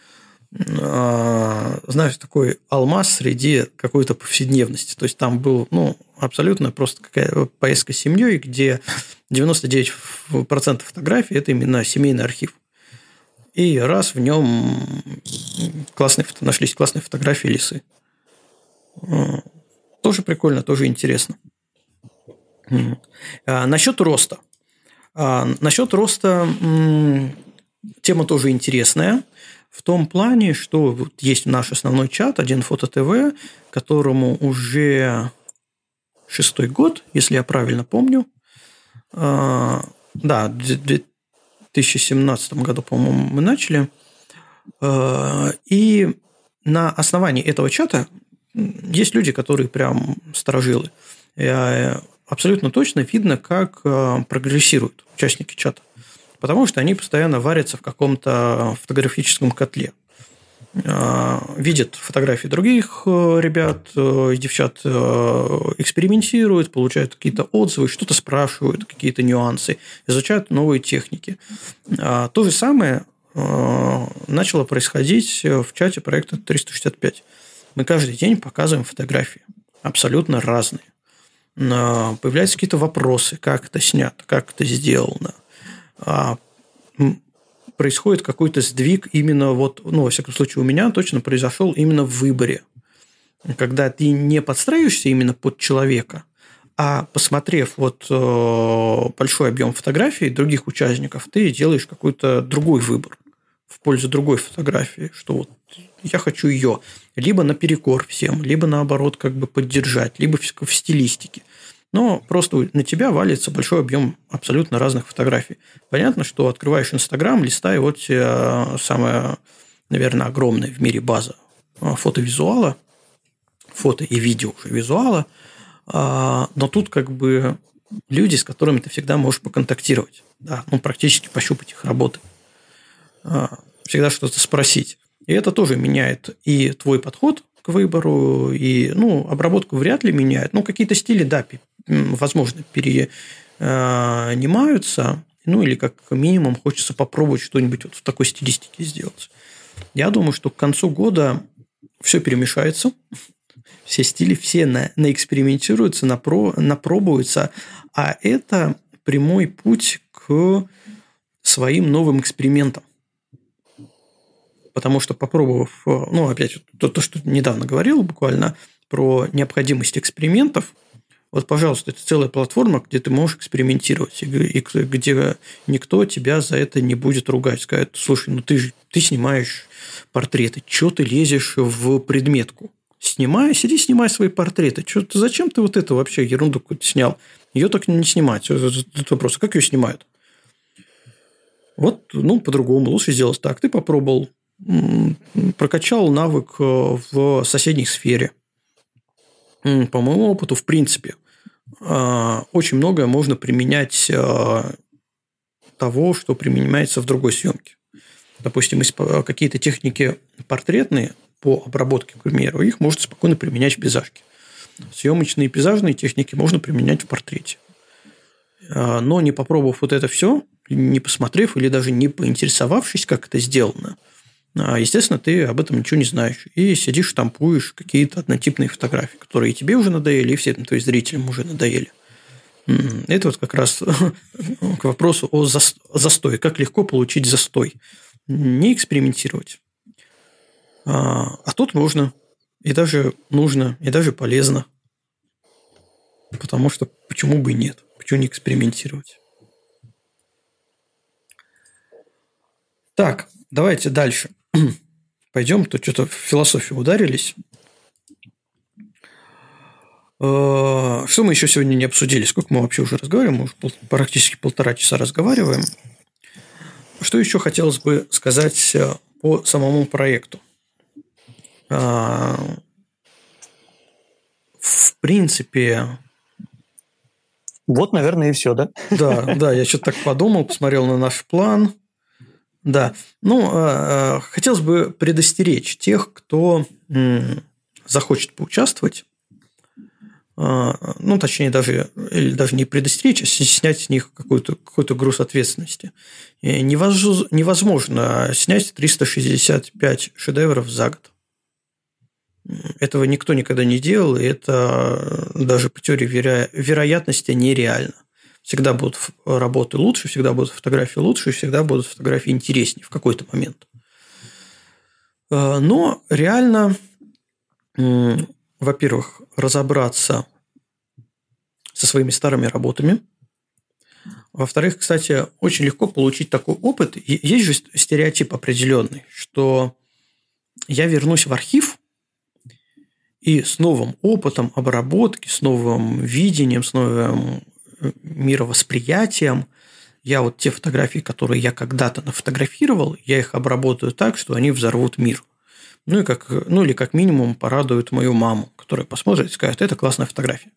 Знаешь, такой алмаз среди какой-то повседневности. То есть, там был абсолютно просто какая-то поездка с семьей, где 99% фотографий – это именно семейный архив. И раз в нем нашлись классные фотографии лисы. Тоже прикольно, тоже интересно. Насчет роста. Тема тоже интересная. В том плане, что вот есть наш основной чат, 1фотоТВ, которому уже 6-й год, если я правильно помню. Да, в 2017 году, по-моему, мы начали. И на основании этого чата есть люди, которые прям старожилы. Абсолютно точно видно, как прогрессируют участники чата. Потому что они постоянно варятся в каком-то фотографическом котле. Видят фотографии других ребят, девчат, экспериментируют, получают какие-то отзывы, что-то спрашивают, какие-то нюансы, изучают новые техники. То же самое начало происходить в чате проекта 365. Мы каждый день показываем фотографии, абсолютно разные. Появляются какие-то вопросы, как это снято, как это сделано. Происходит какой-то сдвиг именно во всяком случае, у меня точно произошел именно в выборе. Когда ты не подстраиваешься именно под человека, а посмотрев большой объем фотографий других участников, ты делаешь какой-то другой выбор в пользу другой фотографии, что вот я хочу ее либо наперекор всем, либо наоборот как бы поддержать, либо в стилистике. Но просто на тебя валится большой объем абсолютно разных фотографий. Понятно, что открываешь Инстаграм, листая вот самая, наверное, огромная в мире база фотовизуала, фото и видео уже визуала, но тут как бы люди, с которыми ты всегда можешь поконтактировать, да, практически пощупать их работы, всегда что-то спросить. И это тоже меняет и твой подход к выбору, и обработку вряд ли меняет. Какие-то стили, да, возможно, перенимаются, или как минимум хочется попробовать что-нибудь вот в такой стилистике сделать. Я думаю, что к концу года все перемешается, все стили, все наэкспериментируются, напробуются, а это прямой путь к своим новым экспериментам. Потому что попробовав, опять то, что недавно говорил буквально, про необходимость экспериментов, вот, пожалуйста, это целая платформа, где ты можешь экспериментировать, и где никто тебя за это не будет ругать. Скажет, слушай, ты снимаешь портреты, чего ты лезешь в предметку? Сиди снимай свои портреты. Зачем ты вот это вообще ерунду какую-то снял? Ее так не снимать. Это вопрос, как ее снимают? Вот, по-другому, лучше сделать так. Ты попробовал, прокачал навык в соседней сфере. По моему опыту, в принципе, очень многое можно применять того, что применяется в другой съемке. Допустим, какие-то техники портретные по обработке, к примеру, их можно спокойно применять в пейзажке. Съемочные и пейзажные техники можно применять в портрете. Но не попробовав вот это все, не посмотрев или даже не поинтересовавшись, как это сделано, естественно, ты об этом ничего не знаешь. И сидишь, штампуешь какие-то однотипные фотографии, которые и тебе уже надоели, и всем твоим зрителям уже надоели. Это вот как раз к вопросу о застое. Как легко получить застой? Не экспериментировать. А тут можно, и даже нужно, и даже полезно. Потому что почему бы и нет? Почему не экспериментировать? Так, давайте дальше. Пойдем, то что-то в философию ударились. Что мы еще сегодня не обсудили? Сколько мы вообще уже разговариваем? Мы уже практически 1,5 часа разговариваем. Что еще хотелось бы сказать по самому проекту? В принципе... Вот, наверное, и все, да? Да, я что-то так подумал, посмотрел на наш план. Да. Ну, хотелось бы предостеречь тех, кто захочет поучаствовать. Ну, точнее, даже не предостеречь, а снять с них какой-то груз ответственности. Невозможно снять 365 шедевров за год. Этого никто никогда не делал, и это даже по теории вероятности нереально. Всегда будут работы лучше, всегда будут фотографии лучше, всегда будут фотографии интереснее в какой-то момент. Но реально... Во-первых, разобраться со своими старыми работами. Во-вторых, кстати, очень легко получить такой опыт. Есть же стереотип определенный, что я вернусь в архив и с новым опытом обработки, с новым видением, с новым мировосприятием я вот те фотографии, которые я когда-то нафотографировал, я их обработаю так, что они взорвут мир. Или как минимум порадует мою маму, которая посмотрит и скажет, это классная фотография.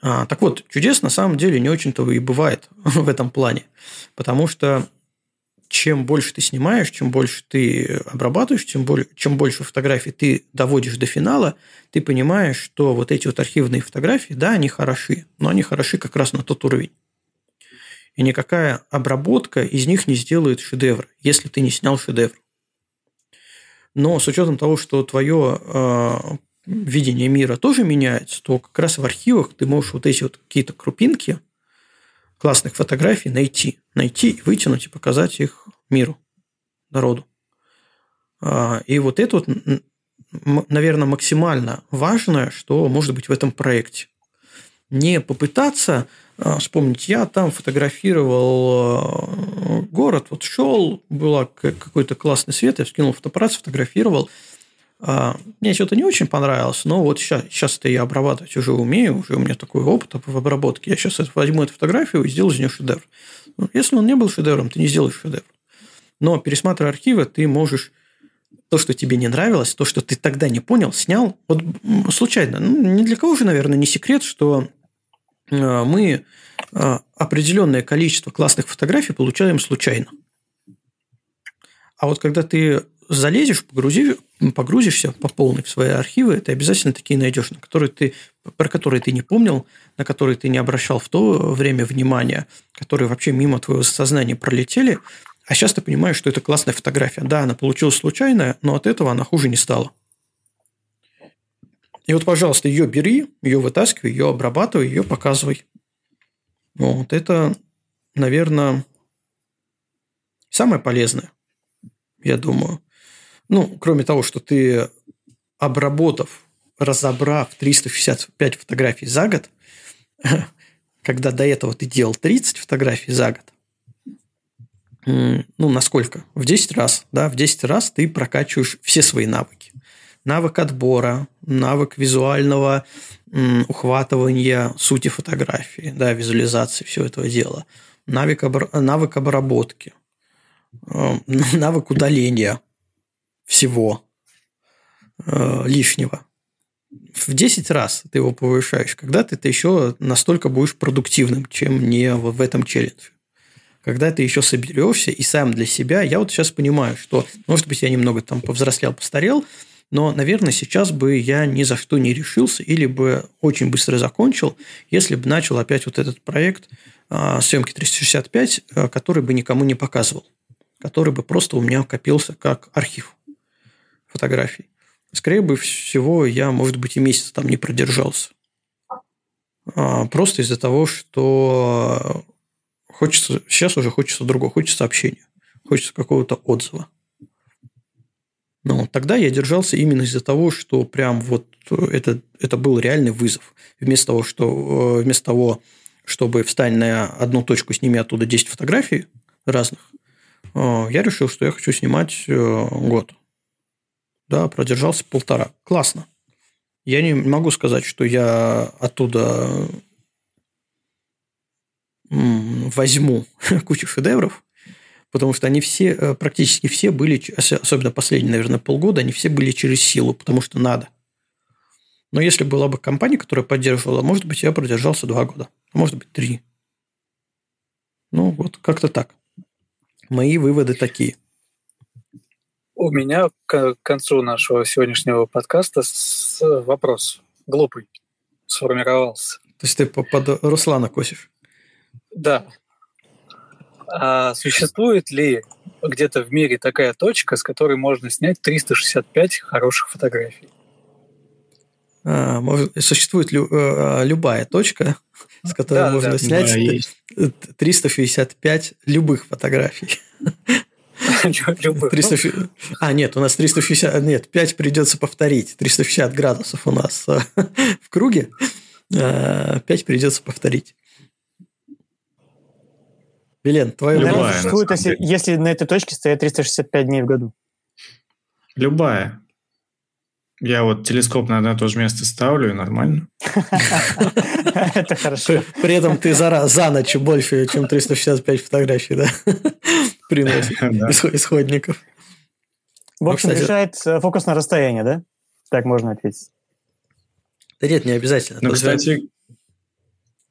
Так вот, чудес на самом деле не очень-то и бывает в этом плане. Потому что чем больше ты снимаешь, чем больше ты обрабатываешь, чем больше фотографий ты доводишь до финала, ты понимаешь, что вот эти вот архивные фотографии, да, они хороши, но они хороши как раз на тот уровень. И никакая обработка из них не сделает шедевр, если ты не снял шедевр. Но с учетом того, что твое видение мира тоже меняется, то как раз в архивах ты можешь вот эти вот какие-то крупинки классных фотографий найти и вытянуть, и показать их миру, народу. И вот это вот, наверное, максимально важное, что может быть в этом проекте. Не попытаться вспомнить, я там фотографировал город, вот шел, был какой-то классный свет, я вскинул фотоаппарат, сфотографировал. Мне что-то не очень понравилось, но вот сейчас-то я обрабатывать уже умею, уже у меня такой опыт в обработке. Я сейчас возьму эту фотографию и сделаю из нее шедевр. Если он не был шедевром, ты не сделаешь шедевр. Но пересматривая архивы, ты можешь то, что тебе не нравилось, то, что ты тогда не понял, снял. Вот случайно. Ни для кого же, наверное, не секрет, что мы определенное количество классных фотографий получаем случайно. А вот когда ты залезешь, погрузишься по полной в свои архивы, ты обязательно такие найдешь, про которые ты не помнил, на которые ты не обращал в то время внимания, которые вообще мимо твоего сознания пролетели. А сейчас ты понимаешь, что это классная фотография. Да, она получилась случайная, но от этого она хуже не стала. И вот, пожалуйста, ее бери, ее вытаскивай, ее обрабатывай, ее показывай. Вот это, наверное, самое полезное, я думаю. Ну, кроме того, что ты, разобрав 365 фотографий за год, когда до этого ты делал 30 фотографий за год, ну, насколько? В 10 раз, да, в 10 раз ты прокачиваешь все свои навыки. Навык отбора, навык визуального ухватывания сути фотографии, да, визуализации всего этого дела, навык обработки, навык удаления всего лишнего. в 10 раз ты его повышаешь, когда-то ты еще настолько будешь продуктивным, чем не в этом челлендже. Когда ты еще соберешься и сам для себя, я вот сейчас понимаю, что, может быть, я немного там повзрослел, постарел, но, наверное, сейчас бы я ни за что не решился или бы очень быстро закончил, если бы начал опять вот этот проект съемки 365, который бы никому не показывал, который бы просто у меня копился как архив фотографий. Скорее бы всего, я, может быть, и месяц там не продержался. Просто из-за того, что хочется, сейчас уже хочется другого, хочется общения, хочется какого-то отзыва. Но тогда я держался именно из-за того, что прям вот это был реальный вызов. Вместо того, чтобы встань на одну точку, сними оттуда 10 фотографий разных, я решил, что я хочу снимать год. Да, продержался 1,5. Классно. Я не могу сказать, что я оттуда возьму кучу шедевров, потому что они все, практически все были, особенно последние, наверное, полгода, они все были через силу, потому что надо. Но если была бы компания, которая поддерживала, может быть, я продержался 2 года, а может быть, 3. Ну, вот как-то так. Мои выводы такие. У меня к концу нашего сегодняшнего подкаста вопрос глупый сформировался. То есть ты под Руслана косишь? Да. А существует ли где-то в мире такая точка, с которой можно снять 365 хороших фотографий? Существует ли любая точка, с которой можно снять 365 любых фотографий? Любых. 360... А, нет, у нас 360... Нет, 5 придется повторить. 360 градусов у нас в круге. 5 придется повторить. Вилен, твоя любая. Если на этой точке стоят 365 дней в году. Любая. Я вот телескоп на одно и то же место ставлю, и нормально. Это хорошо. При этом ты за ночь больше, чем 365 фотографий, да? Приносит исходников. В общем, решает фокус на расстояние, да? Так можно ответить. Да нет, не обязательно. Ну, кстати...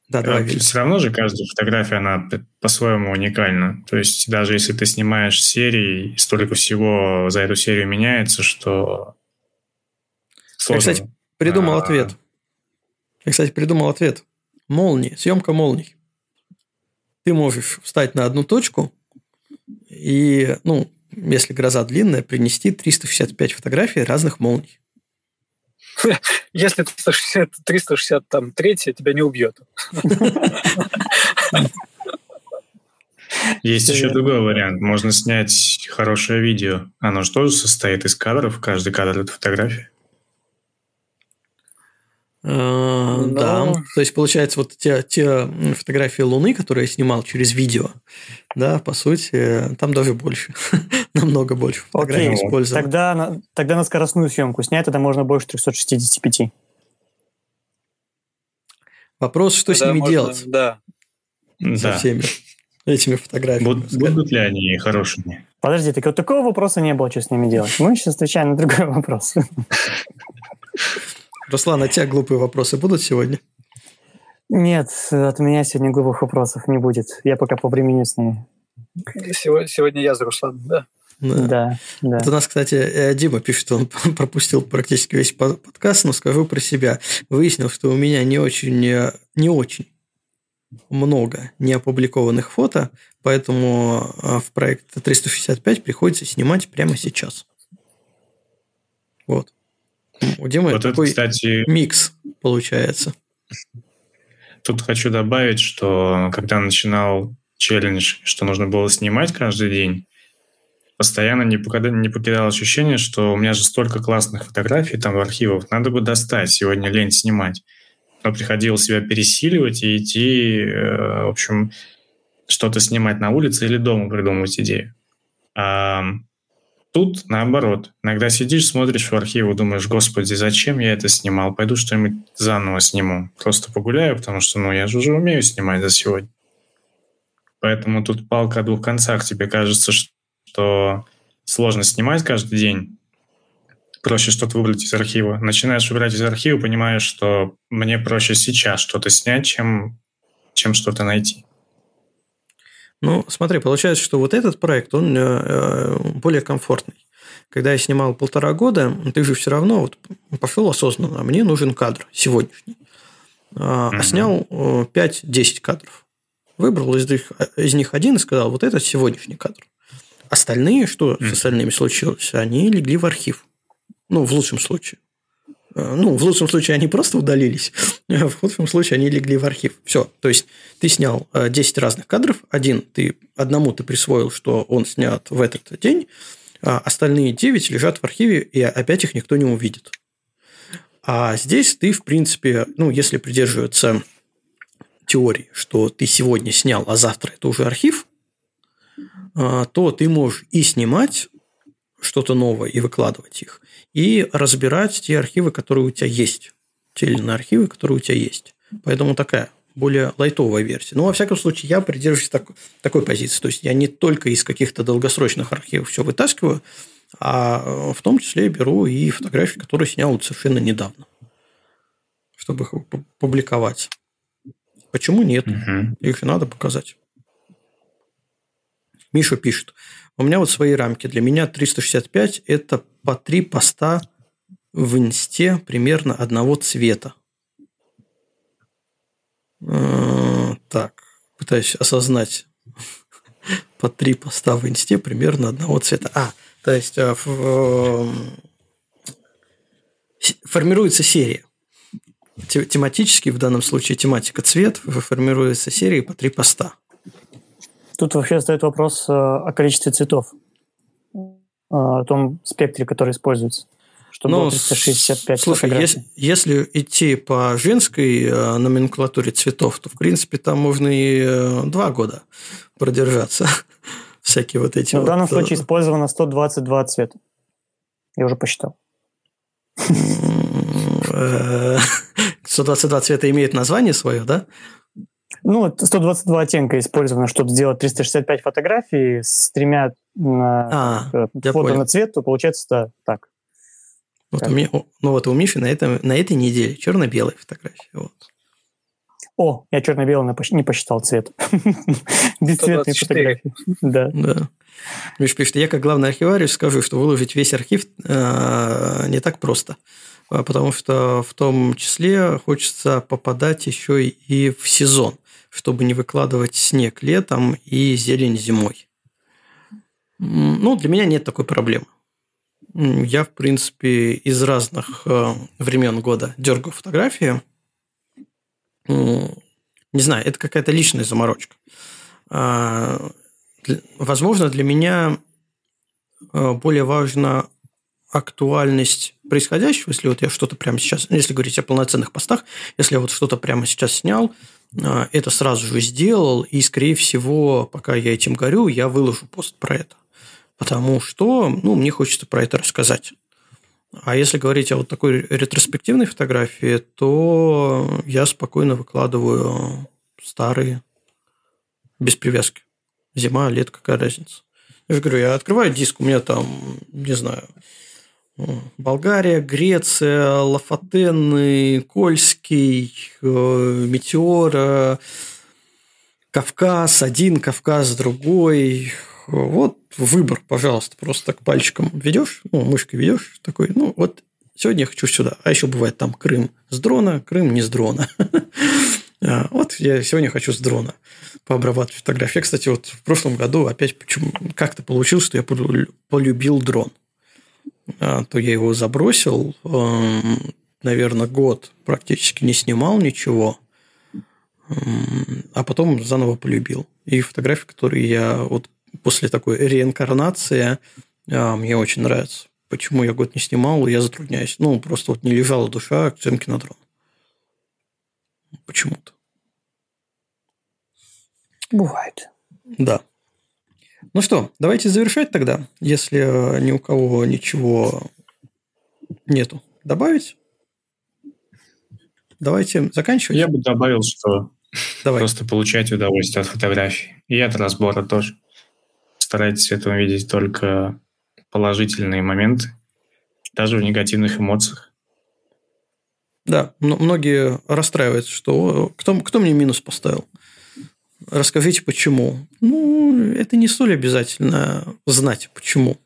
Да, все равно же каждая фотография, она по-своему уникальна. То есть даже если ты снимаешь серии, столько всего за эту серию меняется, что сложно. Я, кстати, придумал ответ. Молнии, съемка молний. Ты можешь встать на одну точку и, ну, если гроза длинная, принести 365 фотографий разных молний. Если 363 тебя не убьет. Есть еще другой вариант. Можно снять хорошее видео. Оно же тоже состоит из кадров. Каждый кадр – это фотография. Да. То есть, получается, вот те фотографии Луны, которые я снимал через видео, да, по сути, там даже больше. Намного больше фотографий использовал. Тогда на скоростную съемку снять, тогда можно больше 365. Вопрос, что тогда с ними можно делать? Да. Со всеми этими фотографиями. Будут ли они хорошими? Подожди, так вот такого вопроса не было, что с ними делать. Мы сейчас отвечаем на другой вопрос. Руслан, а тебя глупые вопросы будут сегодня? Нет, от меня сегодня глупых вопросов не будет. Я пока повременю с ними. Сегодня я за Русланом, да? Да. Вот у нас, кстати, Дима пишет, он пропустил практически весь подкаст, но скажу про себя. Выяснил, что у меня не очень много неопубликованных фото, поэтому в проект 365 приходится снимать прямо сейчас. Вот. У Димы вот такой, это, кстати, микс получается. Тут хочу добавить, что когда начинал челлендж, что нужно было снимать каждый день, постоянно не покидало ощущение, что у меня же столько классных фотографий там в архивах, надо бы достать, сегодня лень снимать. Но приходилось себя пересиливать и идти, в общем, что-то снимать на улице или дома придумывать идею. Тут наоборот. Иногда сидишь, смотришь в архивы, думаешь, господи, зачем я это снимал? Пойду что-нибудь заново сниму. Просто погуляю, потому что, я же уже умею снимать за сегодня. Поэтому тут палка о двух концах. Тебе кажется, что сложно снимать каждый день, проще что-то выбрать из архива. Начинаешь выбирать из архива, понимаешь, что мне проще сейчас что-то снять, чем что-то найти. Ну, смотри, получается, что вот этот проект, он более комфортный. Когда я снимал 1,5 года, ты же все равно вот пошел осознанно, а мне нужен кадр сегодняшний. А снял 5-10 кадров. Выбрал из них один и сказал, вот это сегодняшний кадр. Остальные, что с остальными случилось, они легли в архив. Ну, в лучшем случае. Ну, в лучшем случае они просто удалились, а в худшем случае они легли в архив. Все. То есть, ты снял 10 разных кадров. Одному ты присвоил, что он снят в этот день, а остальные 9 лежат в архиве, и опять их никто не увидит. А здесь ты, в принципе, ну, если придерживаться теории, что ты сегодня снял, а завтра это уже архив, то ты можешь и снимать что-то новое, и выкладывать их, и разбирать те архивы, которые у тебя есть. Те или иные архивы, которые у тебя есть. Поэтому такая более лайтовая версия. Но, во всяком случае, я придерживаюсь такой позиции. То есть, я не только из каких-то долгосрочных архивов все вытаскиваю, а в том числе беру и фотографии, которые снял совершенно недавно, чтобы их публиковать. Почему нет? Их же надо показать. Миша пишет. У меня вот свои рамки. Для меня 365 – это по 3 поста в инсте примерно одного цвета. Так, пытаюсь осознать. По 3 поста в инсте примерно одного цвета. То есть, формируется серия. Тематически, в данном случае тематика цвет, формируется серия по 3 поста. Тут вообще стоит вопрос о количестве цветов, о том спектре, который используется, чтобы было 365 фотографий. Слушай, если идти по женской номенклатуре цветов, то, в принципе, там можно и 2 года продержаться. Всякие вот эти. В данном случае использовано 122 цвета. Я уже посчитал. 122 цвета имеет название свое, да? Ну, 122 оттенка использовано, чтобы сделать 365 фотографий с 3 фото на цвет, то получается так. Вот у Миши на этой неделе черно-белые фотографии. Вот. О, я черно-белый не посчитал цвет. Бесцветные фотографии. Да. Миш пишет, я как главный архивариус скажу, что выложить весь архив не так просто. Потому что в том числе хочется попадать еще и в сезон, чтобы не выкладывать снег летом и зелень зимой. Ну, для меня нет такой проблемы. Я, в принципе, из разных времен года дергаю фотографии. Не знаю, это какая-то личная заморочка. Возможно, для меня более важно актуальность происходящего, если вот я что-то прямо сейчас, если говорить о полноценных постах, если я вот что-то прямо сейчас снял, это сразу же сделал, и, скорее всего, пока я этим горю, я выложу пост про это. Потому что, мне хочется про это рассказать. А если говорить о вот такой ретроспективной фотографии, то я спокойно выкладываю старые, без привязки. Зима, лето, какая разница. Я же говорю, я открываю диск, у меня там, не знаю, Болгария, Греция, Лофотены, Кольский, Метеоры, Кавказ, один Кавказ, другой. Вот выбор, пожалуйста, просто так пальчиком ведешь, мышкой ведешь, такой, вот сегодня я хочу сюда. А еще бывает там Крым с дрона, Крым не с дрона. Вот я сегодня хочу с дрона пообрабатывать фотографии. Я, кстати, вот в прошлом году опять как-то получилось, что я полюбил дрон. То я его забросил, наверное, год практически не снимал ничего, а потом заново полюбил. И фотографии, которые я вот после такой реинкарнации, мне очень нравятся. Почему я год не снимал, я затрудняюсь. Просто вот не лежала душа к съемке на дрон. Почему-то. Бывает. Да. Ну что, давайте завершать тогда, если ни у кого ничего нету. Добавить? Давайте заканчивать. Я бы добавил, что просто получать удовольствие от фотографий. И от разбора тоже. Старайтесь в этом видеть только положительные моменты. даже в негативных эмоциях. Да, многие расстраиваются, что кто мне минус поставил? Расскажите, почему. Ну, это не столь обязательно знать, почему.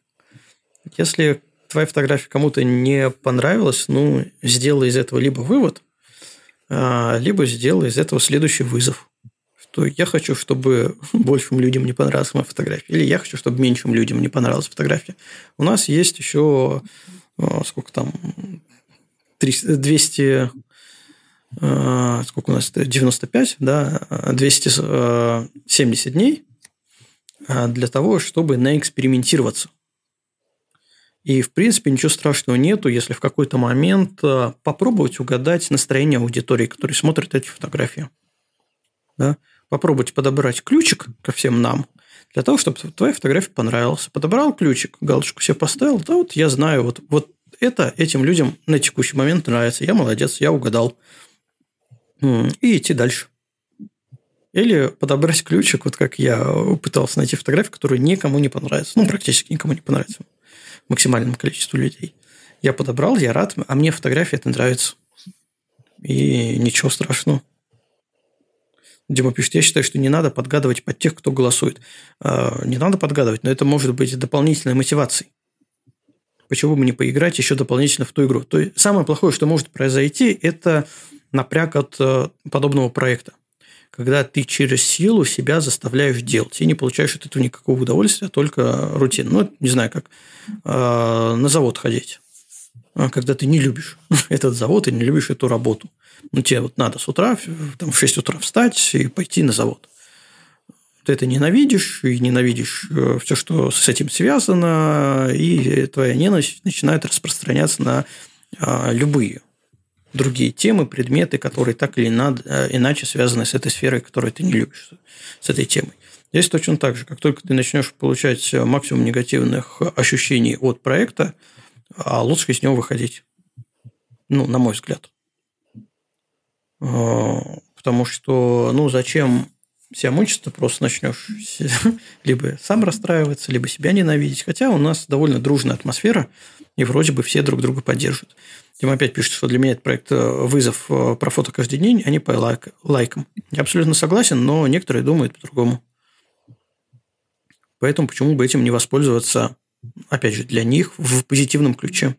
Если твоя фотография кому-то не понравилась, ну, сделай из этого либо вывод, либо сделай из этого следующий вызов. Что я хочу, чтобы большим людям не понравилась моя фотография. Или я хочу, чтобы меньшим людям не понравилась фотография. У нас есть еще сколько там... 200... Сколько у нас? 95, да? 270 дней для того, чтобы наэкспериментироваться. И, в принципе, ничего страшного нету, если в какой-то момент попробовать угадать настроение аудитории, которые смотрят эти фотографии. Да? Попробовать подобрать ключик ко всем нам, для того, чтобы твоя фотография понравилась. Подобрал ключик, галочку себе поставил, да вот я знаю, вот это этим людям на текущий момент нравится. Я молодец, я угадал. И идти дальше. Или подобрать ключик, вот как я пытался найти фотографию, которая никому не понравится. Ну, практически никому не понравится. Максимальному количеству людей. Я подобрал, я рад, а мне фотография это нравится. И ничего страшного. Дима пишет, я считаю, что не надо подгадывать под тех, кто голосует. Не надо подгадывать, но это может быть дополнительной мотивацией. Почему бы не поиграть еще дополнительно в ту игру? То есть, самое плохое, что может произойти, это напряг от подобного проекта. Когда ты через силу себя заставляешь делать. И не получаешь от этого никакого удовольствия, только рутину. Ну, не знаю, как на завод ходить. Когда ты не любишь этот завод и не любишь эту работу. Ну, тебе вот надо с утра, там, в 6 утра встать и пойти на завод. Ты это ненавидишь, и ненавидишь все, что с этим связано, и твоя ненависть начинает распространяться на любые другие темы, предметы, которые так или иначе связаны с этой сферой, которую ты не любишь, с этой темой. Здесь точно так же. Как только ты начнешь получать максимум негативных ощущений от проекта, лучше из него выходить. Ну, на мой взгляд. Потому что, ну, зачем... себя мучиться, просто начнешь либо сам расстраиваться, либо себя ненавидеть. Хотя у нас довольно дружная атмосфера, и вроде бы все друг друга поддерживают. Дима опять пишет, что для меня этот проект вызов про фото каждый день, а не по лайкам. Я абсолютно согласен, но некоторые думают по-другому. Поэтому почему бы этим не воспользоваться, опять же, для них в позитивном ключе.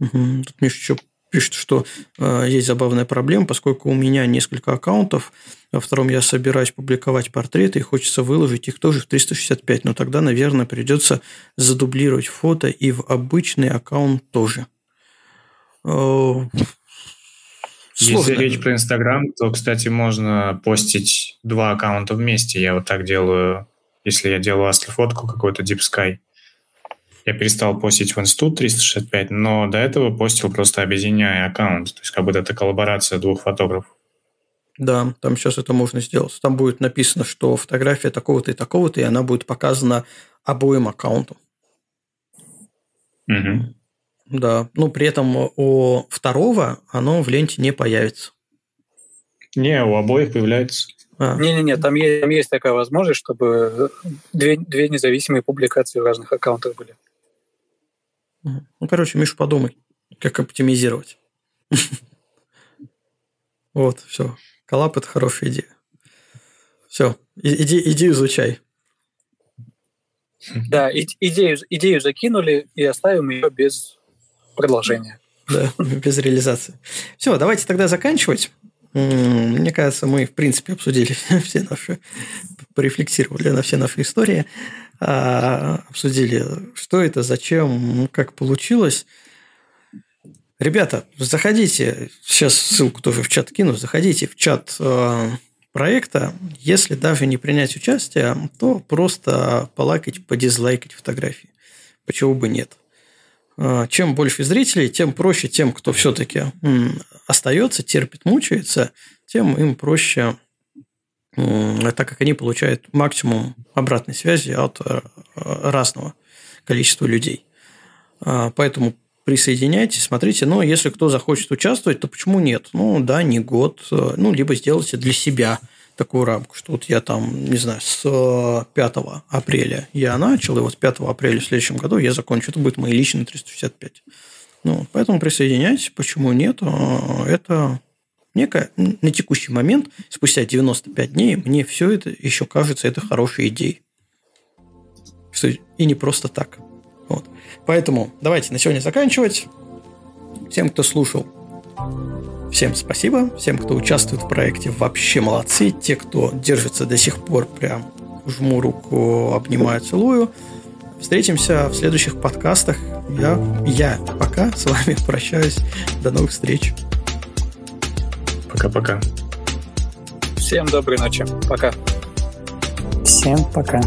Угу. Тут Миша еще пишет, что есть забавная проблема, поскольку у меня несколько аккаунтов, во втором я собираюсь публиковать портреты, и хочется выложить их тоже в 365, но тогда, наверное, придется задублировать фото и в обычный аккаунт тоже. Если речь про Инстаграм, то, кстати, можно постить два аккаунта вместе. Я вот так делаю, если я делаю астрофотку какой-то Deep Sky. Я перестал постить в Инсту 365, но до этого постил, просто объединяя аккаунт. То есть, как будто это коллаборация двух фотографов. Да, там сейчас это можно сделать. Там будет написано, что фотография такого-то, и она будет показана обоим аккаунтам. Угу. Да, но при этом у второго оно в ленте не появится. Не, у обоих появляется. Не-не-не, там есть такая возможность, чтобы две независимые публикации в разных аккаунтах были. Ну, короче, Миша, подумай, как оптимизировать. Вот, все. Коллаб – это хорошая идея. Все, иди изучай. Да, идею закинули и оставим ее без продолжения. Да, без реализации. Все, давайте тогда заканчивать. Мне кажется, мы, в принципе, обсудили все наши, порефлексировали на все наши истории, обсудили, что это, зачем, как получилось. Ребята, заходите, сейчас ссылку тоже в чат кину, заходите в чат проекта, если даже не принять участие, то просто полайкать, подизлайкать фотографии, почему бы нет. Чем больше зрителей, тем проще тем, кто все-таки остается, терпит, мучается, тем им проще, так как они получают максимум обратной связи от разного количества людей. Поэтому присоединяйтесь, смотрите. Но если кто захочет участвовать, то почему нет? Ну, да, не год. Ну, либо сделайте для себя такую рамку, что вот я там, не знаю, с 5 апреля я начал, и вот 5 апреля в следующем году я закончу. Это будет мои личные 365. Ну, поэтому присоединяйтесь. Почему нет? Это некое... На текущий момент, спустя 95 дней, мне все это еще кажется, это хорошей идеей. И не просто так. Вот. Поэтому давайте на сегодня заканчивать. Всем, кто слушал, всем спасибо. Всем, кто участвует в проекте, вообще молодцы. Те, кто держится до сих пор, прям жму руку, обнимаю, целую. Встретимся в следующих подкастах. Я пока с вами прощаюсь. До новых встреч. Пока-пока. Всем доброй ночи. Пока. Всем пока.